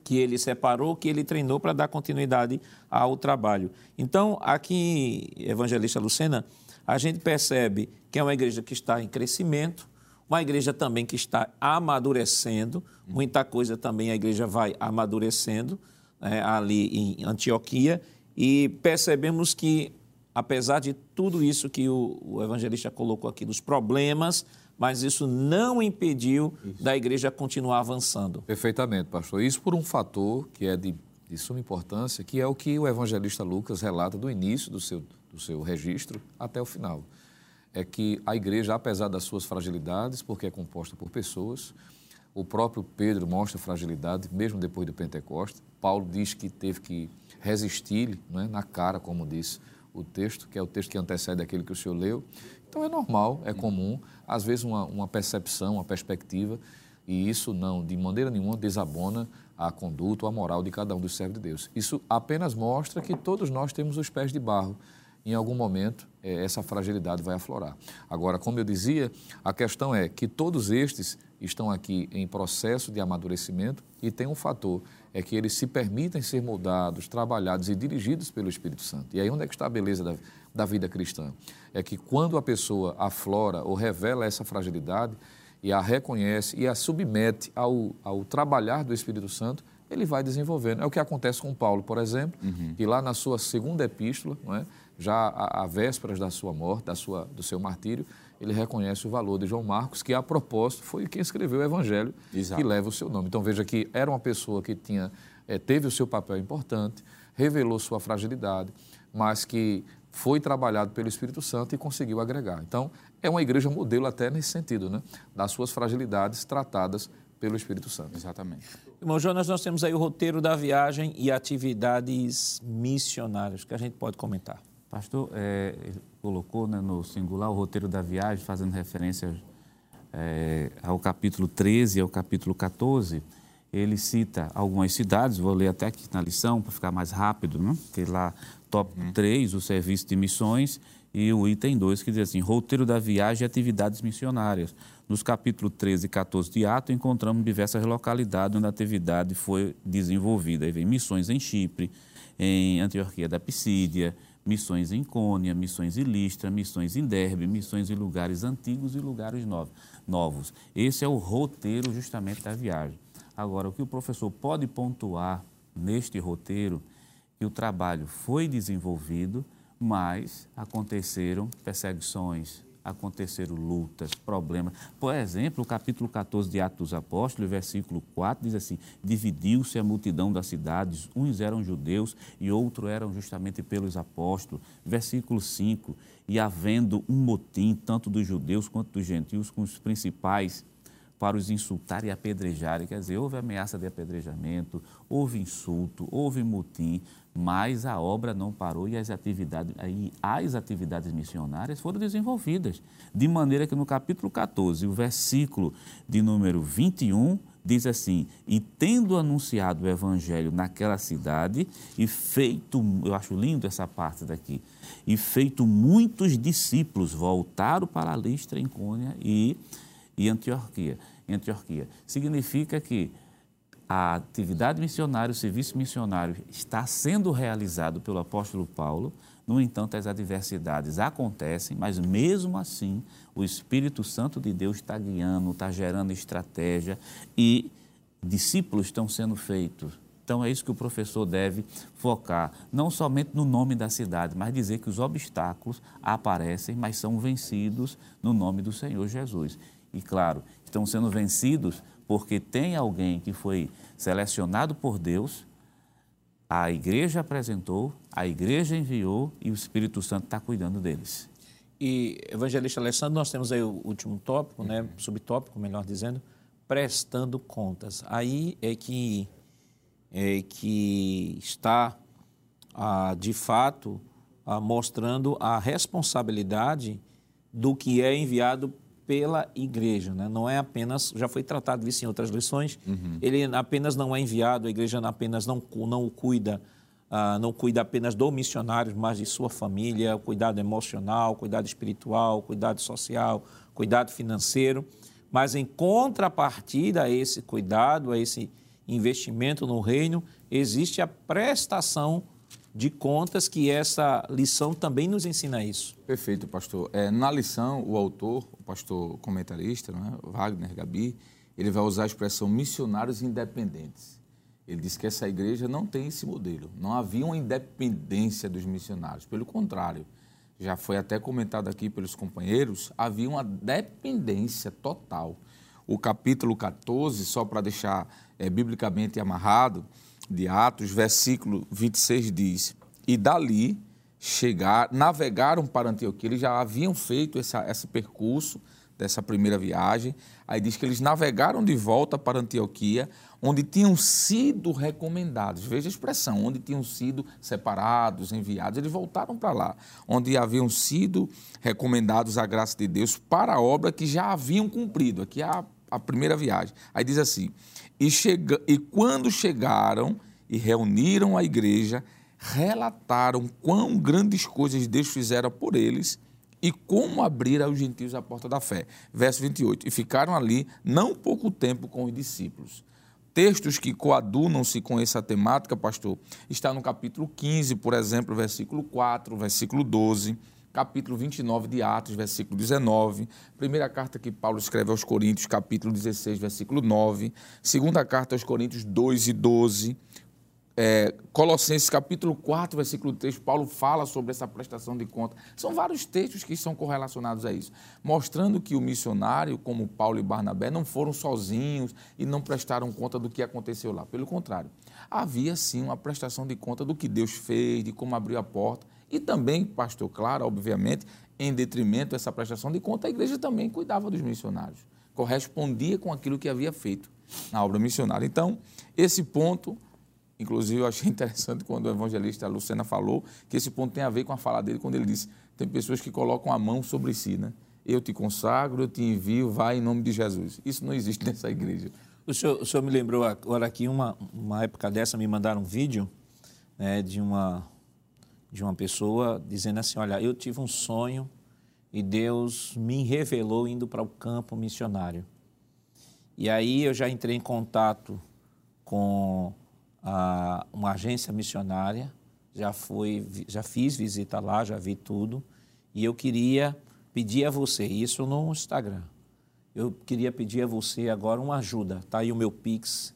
Que ele separou, que ele treinou para dar continuidade ao trabalho. Então, aqui, evangelista Lucena, a gente percebe que é uma igreja que está em crescimento, uma igreja também que está amadurecendo, muita coisa também a igreja vai amadurecendo, né, ali em Antioquia, e percebemos que, apesar de tudo isso que o evangelista colocou aqui, dos problemas, mas isso não impediu da igreja continuar avançando. Perfeitamente, pastor. Isso por um fator que é de suma importância, que é o que o evangelista Lucas relata do início do seu registro até o final. É que a igreja, apesar das suas fragilidades, porque é composta por pessoas, o próprio Pedro mostra fragilidade, mesmo depois do Pentecostes. Paulo diz que teve que resistir, né, na cara, como disse o texto, que é o texto que antecede aquele que o senhor leu. Então, é normal, é comum, às vezes uma percepção, uma perspectiva, e isso não, de maneira nenhuma, desabona a conduta ou a moral de cada um dos servos de Deus. Isso apenas mostra que todos nós temos os pés de barro. Em algum momento, essa fragilidade vai aflorar. Agora, como eu dizia, a questão é que todos estes estão aqui em processo de amadurecimento e tem um fator, é que eles se permitem ser moldados, trabalhados e dirigidos pelo Espírito Santo. E aí onde é que está a beleza da vida cristã? É que quando a pessoa aflora ou revela essa fragilidade e a reconhece e a submete ao trabalhar do Espírito Santo, ele vai desenvolvendo. É o que acontece com Paulo, por exemplo, que lá na sua segunda epístola, não é? Já a vésperas da sua morte, do seu martírio, ele reconhece o valor de João Marcos, que a propósito foi quem escreveu o Evangelho, exato, que leva o seu nome. Então veja que era uma pessoa que teve o seu papel importante, revelou sua fragilidade, mas que foi trabalhado pelo Espírito Santo e conseguiu agregar. Então é uma igreja modelo até nesse sentido, né? Das suas fragilidades tratadas pelo Espírito Santo. Exatamente. Irmão Jonas, nós temos aí o roteiro da viagem e atividades missionárias, que a gente pode comentar. Pastor, colocou, né, no singular o roteiro da viagem, fazendo referência ao capítulo 13 e ao capítulo 14. Ele cita algumas cidades, vou ler até aqui na lição para ficar mais rápido, né? Tem lá top 3, o serviço de missões, e o item 2, que diz assim, roteiro da viagem e atividades missionárias. Nos capítulos 13 e 14 de Atos, encontramos diversas localidades onde a atividade foi desenvolvida. Aí vem missões em Chipre, em Antioquia da Pisídia, missões em Cônia, missões em Listra, missões em Derbe, missões em lugares antigos e lugares novos. Esse é o roteiro justamente da viagem. Agora, o que o professor pode pontuar neste roteiro, que o trabalho foi desenvolvido, mas aconteceram perseguições, aconteceram lutas, problemas. Por exemplo, o capítulo 14 de Atos dos Apóstolos, versículo 4, diz assim, dividiu-se a multidão das cidades, uns eram judeus e outros eram justamente pelos apóstolos. Versículo 5, e havendo um motim, tanto dos judeus quanto dos gentios, com os principais para os insultar e apedrejarem, quer dizer, houve ameaça de apedrejamento, houve insulto, houve motim, mas a obra não parou e as atividades missionárias foram desenvolvidas, de maneira que no capítulo 14, o versículo de número 21, diz assim, e tendo anunciado o evangelho naquela cidade e feito, eu acho lindo essa parte daqui, e feito muitos discípulos, voltaram para Listra, em Cônia e Antioquia. Antioquia significa que a atividade missionária, o serviço missionário está sendo realizado pelo apóstolo Paulo, no entanto as adversidades acontecem, mas mesmo assim o Espírito Santo de Deus está guiando, está gerando estratégia e discípulos estão sendo feitos. Então é isso que o professor deve focar, não somente no nome da cidade, mas dizer que os obstáculos aparecem, mas são vencidos no nome do Senhor Jesus. E claro, estão sendo vencidos porque tem alguém que foi selecionado por Deus, a igreja apresentou, a igreja enviou e o Espírito Santo está cuidando deles. E, evangelista Alessandro, nós temos aí o último tópico, né, subtópico, melhor dizendo, prestando contas. Aí é que está, de fato, mostrando a responsabilidade do que é enviado pela igreja, né? Não é apenas, já foi tratado isso em outras lições, ele apenas não é enviado, a igreja apenas não cuida apenas do missionário, mas de sua família, cuidado emocional, cuidado espiritual, cuidado social, cuidado financeiro, mas em contrapartida a esse cuidado, a esse investimento no reino, existe a prestação de contas, que essa lição também nos ensina isso. Perfeito, pastor. Na lição, o autor, o pastor comentarista, né, Wagner Gabi, ele vai usar a expressão missionários independentes. Ele diz que essa igreja não tem esse modelo, não havia uma independência dos missionários. Pelo contrário, já foi até comentado aqui pelos companheiros, havia uma dependência total. O capítulo 14, só para deixar biblicamente amarrado, de Atos, versículo 26 diz, e dali navegaram para Antioquia, eles já haviam feito esse percurso dessa primeira viagem, aí diz que eles navegaram de volta para Antioquia, onde tinham sido recomendados, veja a expressão, onde tinham sido separados, enviados, eles voltaram para lá, onde haviam sido recomendados à graça de Deus para a obra que já haviam cumprido, aqui a primeira viagem, aí diz assim, E quando chegaram e reuniram a igreja, relataram quão grandes coisas Deus fizera por eles e como abrira aos gentios a porta da fé. Verso 28, e ficaram ali não pouco tempo com os discípulos. Textos que coadunam-se com essa temática, pastor, está no capítulo 15, por exemplo, versículo 4, versículo 12, capítulo 29 de Atos, versículo 19, primeira carta que Paulo escreve aos Coríntios, capítulo 16, versículo 9, segunda carta aos Coríntios 2 e 12, Colossenses, capítulo 4, versículo 3, Paulo fala sobre essa prestação de conta. São vários textos que são correlacionados a isso, mostrando que o missionário, como Paulo e Barnabé, não foram sozinhos e não prestaram conta do que aconteceu lá. Pelo contrário, havia sim uma prestação de conta do que Deus fez, de como abriu a porta. E também, pastor, claro, obviamente, em detrimento dessa prestação de conta, a igreja também cuidava dos missionários, correspondia com aquilo que havia feito. na obra missionária. Então, esse ponto, inclusive, eu achei interessante quando o evangelista Lucena falou, que esse ponto tem a ver com a fala dele, quando ele disse, tem pessoas que colocam a mão sobre si, né? Eu te consagro, eu te envio, vai em nome de Jesus. Isso não existe nessa igreja. O senhor me lembrou agora aqui, uma época dessa, me mandaram um vídeo, né, de uma pessoa dizendo assim, olha, eu tive um sonho e Deus me revelou indo para o campo missionário. E aí eu já entrei em contato com uma agência missionária, já fiz visita lá, já vi tudo, e eu queria pedir a você, isso no Instagram, eu queria pedir a você agora uma ajuda. Está aí o meu Pix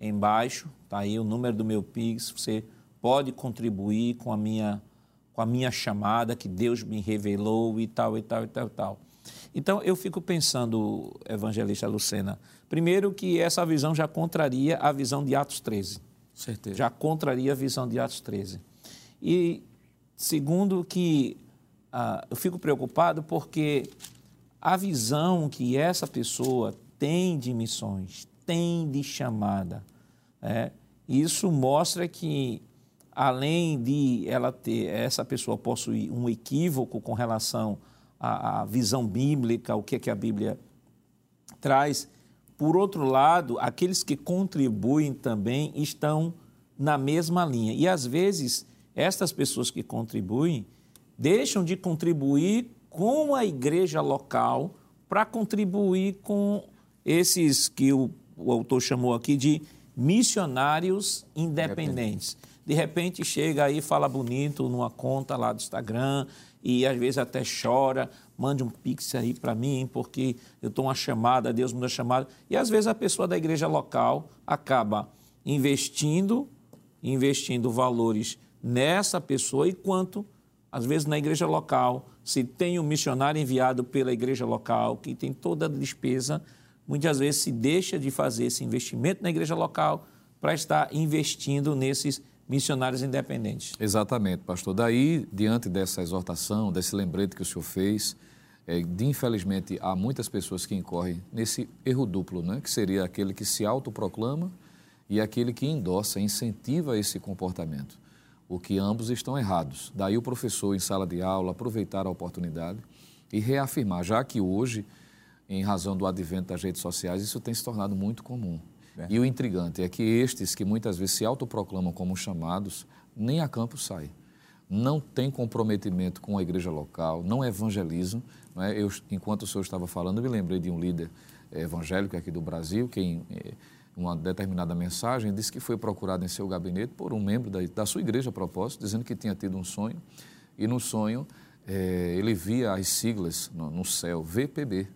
embaixo, está aí o número do meu Pix, você pode contribuir com a minha chamada que Deus me revelou e tal. Então, eu fico pensando, evangelista Lucena, primeiro que essa visão já contraria a visão de Atos 13. Certeza. Já contraria a visão de Atos 13. E, segundo, que eu fico preocupado porque a visão que essa pessoa tem de missões, tem de chamada, isso mostra que, além de essa pessoa possuir um equívoco com relação a visão bíblica, o que é que a Bíblia traz. Por outro lado, aqueles que contribuem também estão na mesma linha. E, às vezes, estas pessoas que contribuem deixam de contribuir com a igreja local para contribuir com esses que o autor chamou aqui de missionários independentes. De repente, chega aí, fala bonito numa conta lá do Instagram, e às vezes até chora, mande um pix aí para mim, porque eu estou uma chamada, Deus me dá chamada. E às vezes a pessoa da igreja local acaba investindo valores nessa pessoa, enquanto às vezes na igreja local, se tem um missionário enviado pela igreja local, que tem toda a despesa, muitas vezes se deixa de fazer esse investimento na igreja local para estar investindo nesses missionários independentes. Exatamente, pastor. Daí, diante dessa exortação, desse lembrete que o senhor fez, infelizmente, há muitas pessoas que incorrem nesse erro duplo, né? Que seria aquele que se autoproclama e aquele que endossa, incentiva esse comportamento. O que ambos estão errados. Daí o professor, em sala de aula, aproveitar a oportunidade e reafirmar, já que hoje, em razão do advento das redes sociais, isso tem se tornado muito comum. E o intrigante é que estes que muitas vezes se autoproclamam como chamados, nem a campo saem. Não tem comprometimento com a igreja local, não evangelizam. Não é? Eu, enquanto o senhor estava falando, eu me lembrei de um líder evangélico aqui do Brasil, que em uma determinada mensagem disse que foi procurado em seu gabinete por um membro da sua igreja, a propósito, dizendo que tinha tido um sonho. E no sonho ele via as siglas no céu, VPB.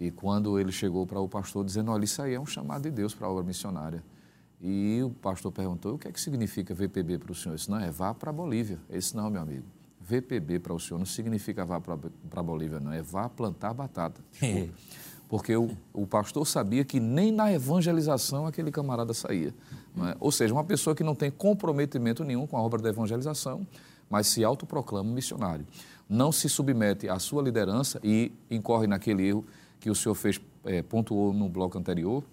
E quando ele chegou para o pastor dizendo, olha, isso aí é um chamado de Deus para a obra missionária. E o pastor perguntou, o que é que significa VPB para o senhor? Ele disse, não, vá para a Bolívia. Ele disse, não, meu amigo, VPB para o senhor não significa vá para a Bolívia, não, vá plantar batata. Porque o pastor sabia que nem na evangelização aquele camarada saía. Não é? Ou seja, uma pessoa que não tem comprometimento nenhum com a obra da evangelização, mas se autoproclama missionário. Não se submete à sua liderança e incorre naquele erro que o senhor fez, pontuou no bloco anterior,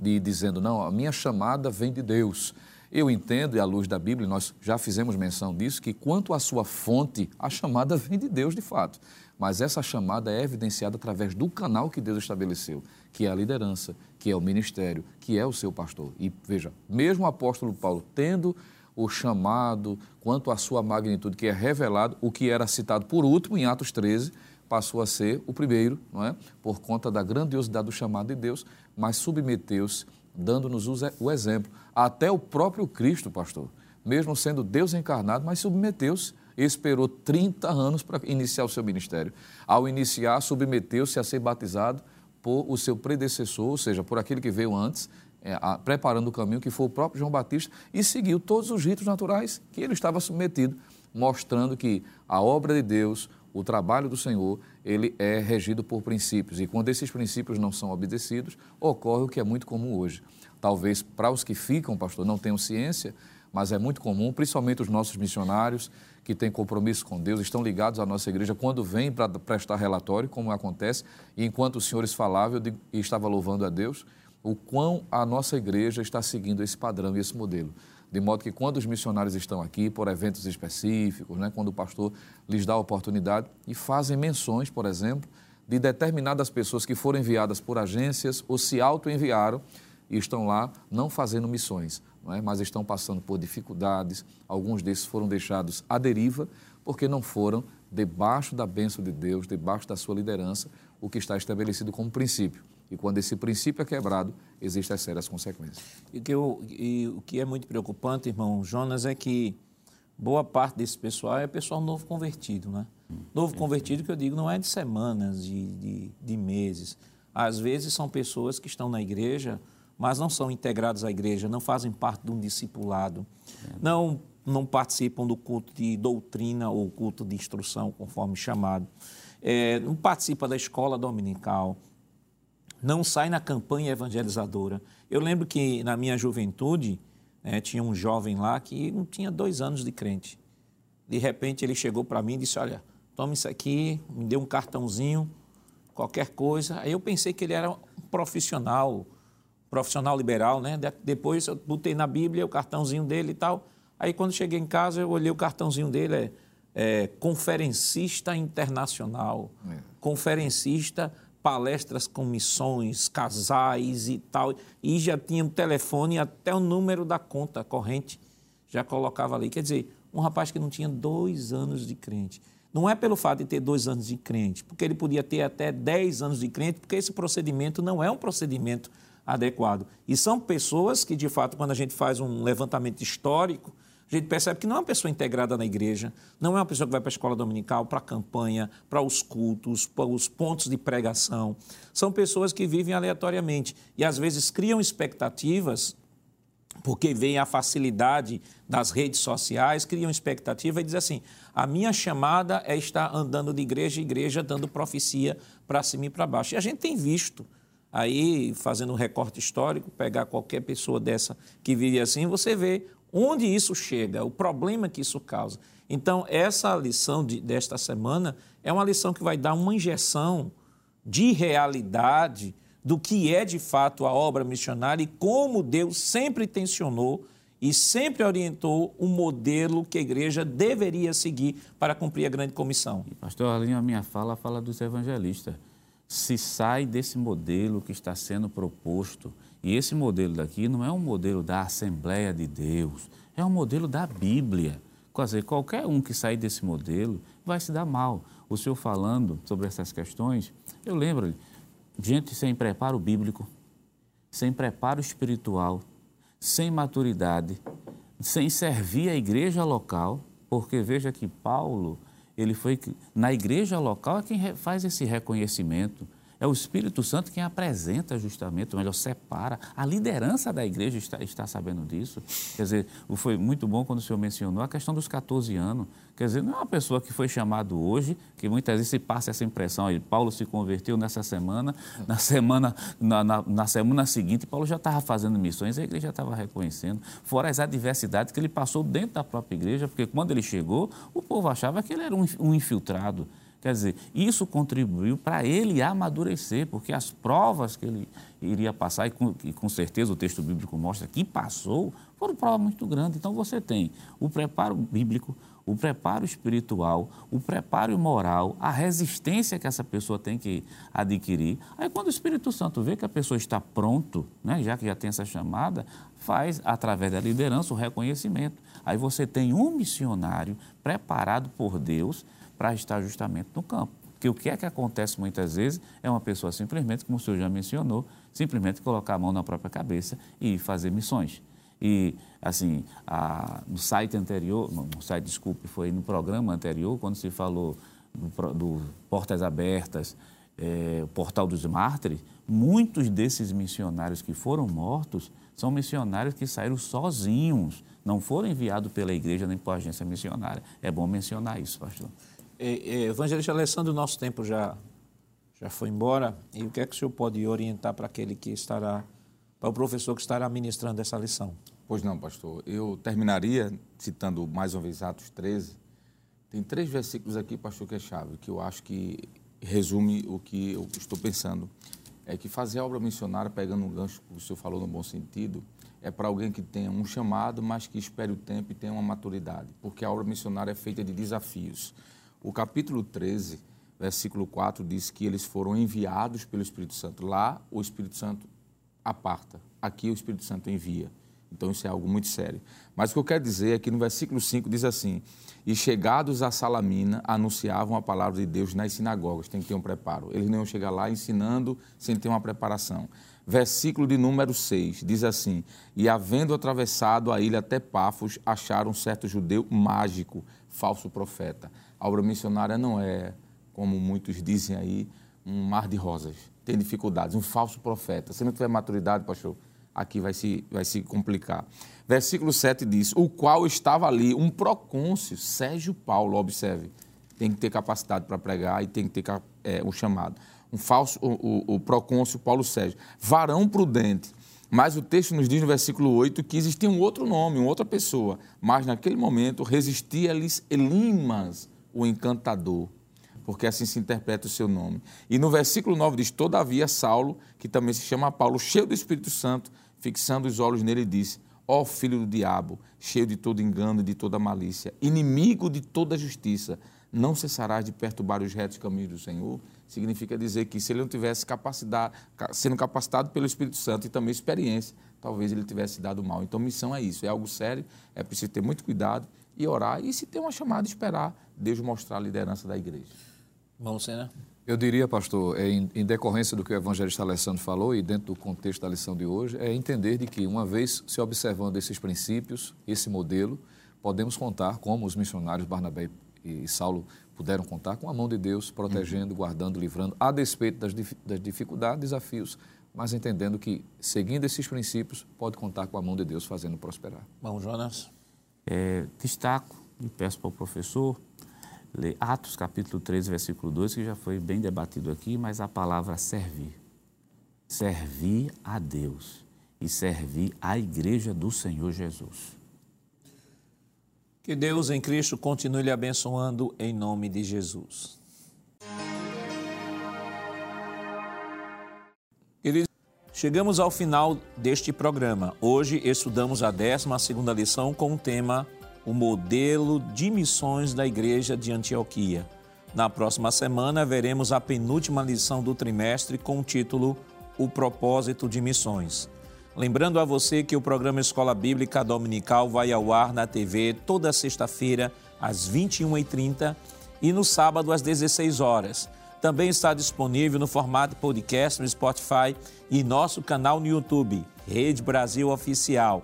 dizendo, não, a minha chamada vem de Deus. Eu entendo, e à luz da Bíblia, nós já fizemos menção disso, que quanto à sua fonte, a chamada vem de Deus de fato. Mas essa chamada é evidenciada através do canal que Deus estabeleceu, que é a liderança, que é o ministério, que é o seu pastor. E veja, mesmo o apóstolo Paulo tendo o chamado, quanto à sua magnitude que é revelado, o que era citado por último em Atos 13, passou a ser o primeiro, não é? Por conta da grandiosidade do chamado de Deus, mas submeteu-se, dando-nos o exemplo. Até o próprio Cristo, pastor, mesmo sendo Deus encarnado, mas submeteu-se, esperou 30 anos para iniciar o seu ministério. Ao iniciar, submeteu-se a ser batizado por o seu predecessor, ou seja, por aquele que veio antes, preparando o caminho, que foi o próprio João Batista, e seguiu todos os ritos naturais que ele estava submetido, mostrando que a obra de Deus, o trabalho do Senhor, ele é regido por princípios. E quando esses princípios não são obedecidos, ocorre o que é muito comum hoje. Talvez para os que ficam, pastor, não tenham ciência, mas é muito comum, principalmente os nossos missionários, que têm compromisso com Deus, estão ligados à nossa igreja, quando vêm para prestar relatório, como acontece, e enquanto os senhores falavam, eu estava louvando a Deus, o quão a nossa igreja está seguindo esse padrão e esse modelo. De modo que quando os missionários estão aqui, por eventos específicos, né, quando o pastor lhes dá a oportunidade e fazem menções, por exemplo, de determinadas pessoas que foram enviadas por agências ou se autoenviaram e estão lá não fazendo missões, não é? Mas estão passando por dificuldades, alguns desses foram deixados à deriva porque não foram debaixo da bênção de Deus, debaixo da sua liderança, o que está estabelecido como princípio. E quando esse princípio é quebrado, existem as sérias consequências. E o que é muito preocupante, irmão Jonas, é que boa parte desse pessoal é pessoal novo convertido, né? Novo convertido, que eu digo, não é de semanas, de meses. Às vezes são pessoas que estão na igreja, mas não são integradas à igreja, não fazem parte de um discipulado, não participam do culto de doutrina ou culto de instrução, conforme chamado, não participa da escola dominical, não sai na campanha evangelizadora. Eu lembro que na minha juventude, tinha um jovem lá que não tinha 2 anos de crente. De repente ele chegou para mim e disse, olha, toma isso aqui, me deu um cartãozinho, qualquer coisa. Aí eu pensei que ele era um profissional liberal, né? Depois eu botei na Bíblia o cartãozinho dele e tal. Aí quando cheguei em casa eu olhei o cartãozinho dele, conferencista internacional, conferencista, palestras com missões, casais e tal, e já tinha um telefone, até o número da conta corrente já colocava ali. Quer dizer, um rapaz que não tinha 2 anos de crente. Não é pelo fato de ter 2 anos de crente, porque ele podia ter até 10 anos de crente, porque esse procedimento não é um procedimento adequado. E são pessoas que, de fato, quando a gente faz um levantamento histórico, a gente percebe que não é uma pessoa integrada na igreja, não é uma pessoa que vai para a escola dominical, para a campanha, para os cultos, para os pontos de pregação. São pessoas que vivem aleatoriamente e, às vezes, criam expectativas, porque veem a facilidade das redes sociais, criam expectativa e dizem assim, a minha chamada é estar andando de igreja em igreja, dando profecia para cima e para baixo. E a gente tem visto. Aí, fazendo um recorte histórico, pegar qualquer pessoa dessa que vive assim, você vê onde isso chega, o problema que isso causa. Então, essa lição desta semana é uma lição que vai dar uma injeção de realidade do que é, de fato, a obra missionária e como Deus sempre tensionou e sempre orientou o modelo que a igreja deveria seguir para cumprir a grande comissão. Pastor Arlinho, a minha fala fala dos evangelistas. Se sai desse modelo que está sendo proposto, e esse modelo daqui não é um modelo da Assembleia de Deus, é um modelo da Bíblia. Quer dizer, qualquer um que sair desse modelo vai se dar mal. O senhor falando sobre essas questões, eu lembro, gente sem preparo bíblico, sem preparo espiritual, sem maturidade, sem servir a igreja local, porque veja que Paulo... Ele foi na igreja local é quem faz esse reconhecimento. É o Espírito Santo quem apresenta justamente, ou melhor, separa. A liderança da igreja está sabendo disso. Quer dizer, foi muito bom quando o senhor mencionou a questão dos 14 anos. Quer dizer, não é uma pessoa que foi chamada hoje, que muitas vezes se passa essa impressão. Aí, Paulo se converteu nessa semana, na semana seguinte, Paulo já estava fazendo missões, a igreja já estava reconhecendo. Fora as adversidades que ele passou dentro da própria igreja, porque quando ele chegou, o povo achava que ele era um infiltrado. Quer dizer, isso contribuiu para ele amadurecer, porque as provas que ele iria passar, e com certeza o texto bíblico mostra que passou, foram provas muito grandes. Então você tem o preparo bíblico, o preparo espiritual, o preparo moral, a resistência que essa pessoa tem que adquirir. Aí quando o Espírito Santo vê que a pessoa está pronto, né, já que já tem essa chamada, faz através da liderança o reconhecimento. Aí você tem um missionário preparado por Deus para estar justamente no campo. Porque o que é que acontece muitas vezes é uma pessoa simplesmente, como o senhor já mencionou, simplesmente colocar a mão na própria cabeça e fazer missões. E, assim, no site anterior, foi no programa anterior, quando se falou do Portas Abertas, o Portal dos Mártires, muitos desses missionários que foram mortos são missionários que saíram sozinhos, não foram enviados pela igreja nem por agência missionária. É bom mencionar isso, pastor. Evangelista Alessandro, o nosso tempo já foi embora. E o que é que o senhor pode orientar para aquele que estará, para o professor que estará ministrando essa lição? Pois não, pastor. Eu terminaria citando mais uma vez Atos 13. Tem 3 versículos aqui, pastor, que é chave, que eu acho que resume o que eu estou pensando. é que fazer a obra missionária, pegando um gancho que o senhor falou no bom sentido, é para alguém que tenha um chamado, mas que espere o tempo e tenha uma maturidade, porque a obra missionária é feita de desafios. O capítulo 13, versículo 4, diz que eles foram enviados pelo Espírito Santo. Lá, o Espírito Santo aparta. Aqui, o Espírito Santo envia. Então, isso é algo muito sério. Mas o que eu quero dizer é que no versículo 5 diz assim, e chegados a Salamina, anunciavam a palavra de Deus nas sinagogas. Tem que ter um preparo. Eles não iam chegar lá ensinando sem ter uma preparação. Versículo de número 6 diz assim, e havendo atravessado a ilha até Pafos, acharam um certo judeu mágico, falso profeta. A obra missionária não é, como muitos dizem aí, um mar de rosas. Tem dificuldades, um falso profeta. Se não tiver maturidade, pastor, aqui vai se complicar. Versículo 7 diz, o qual estava ali um procônsul, Sérgio Paulo, observe, tem que ter capacidade para pregar e tem que ter o chamado. O procônsul Paulo Sérgio, varão prudente. Mas o texto nos diz no versículo 8 que existia um outro nome, uma outra pessoa, mas naquele momento resistia-lhes Elimas, o encantador, porque assim se interpreta o seu nome. E no versículo 9 diz, todavia Saulo, que também se chama Paulo, cheio do Espírito Santo, fixando os olhos nele, disse, ó filho do diabo, cheio de todo engano e de toda malícia, inimigo de toda justiça, não cessarás de perturbar os retos caminhos do Senhor. Significa dizer que se ele não tivesse sendo capacitado pelo Espírito Santo e também experiência, talvez ele tivesse dado mal. Então, missão é isso, é algo sério, é preciso ter muito cuidado e orar. E se tem uma chamada, esperar Deus mostrar a liderança da igreja. Vamos, né? Eu diria, pastor, em decorrência do que o evangelista Alessandro falou e dentro do contexto da lição de hoje, é entender de que, uma vez se observando esses princípios, esse modelo, podemos contar, como os missionários Barnabé e Saulo puderam contar, com a mão de Deus, protegendo, guardando, livrando, a despeito das dificuldades, desafios, mas entendendo que, seguindo esses princípios, pode contar com a mão de Deus fazendo prosperar. Bom, Jonas? Destaco e peço para o professor ler Atos, capítulo 3, versículo 2, que já foi bem debatido aqui, mas a palavra servir. Servir a Deus e servir a igreja do Senhor Jesus. Que Deus em Cristo continue lhe abençoando em nome de Jesus. Queridos, chegamos ao final deste programa. Hoje estudamos a 12ª lição com o tema O modelo de missões da Igreja de Antioquia. Na próxima semana, veremos a penúltima lição do trimestre com o título O Propósito de Missões. Lembrando a você que o programa Escola Bíblica Dominical vai ao ar na TV toda sexta-feira, às 21h30 e no sábado, às 16h. Também está disponível no formato podcast no Spotify e nosso canal no YouTube, Rede Brasil Oficial.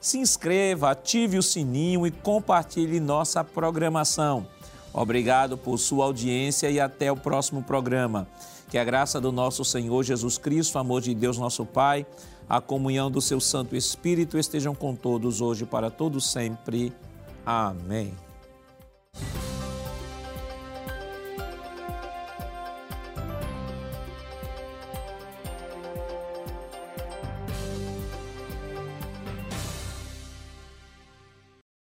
Se inscreva, ative o sininho e compartilhe nossa programação. Obrigado por sua audiência e até o próximo programa. Que a graça do nosso Senhor Jesus Cristo, o amor de Deus nosso Pai, a comunhão do seu Santo Espírito estejam com todos hoje e para todos sempre. Amém.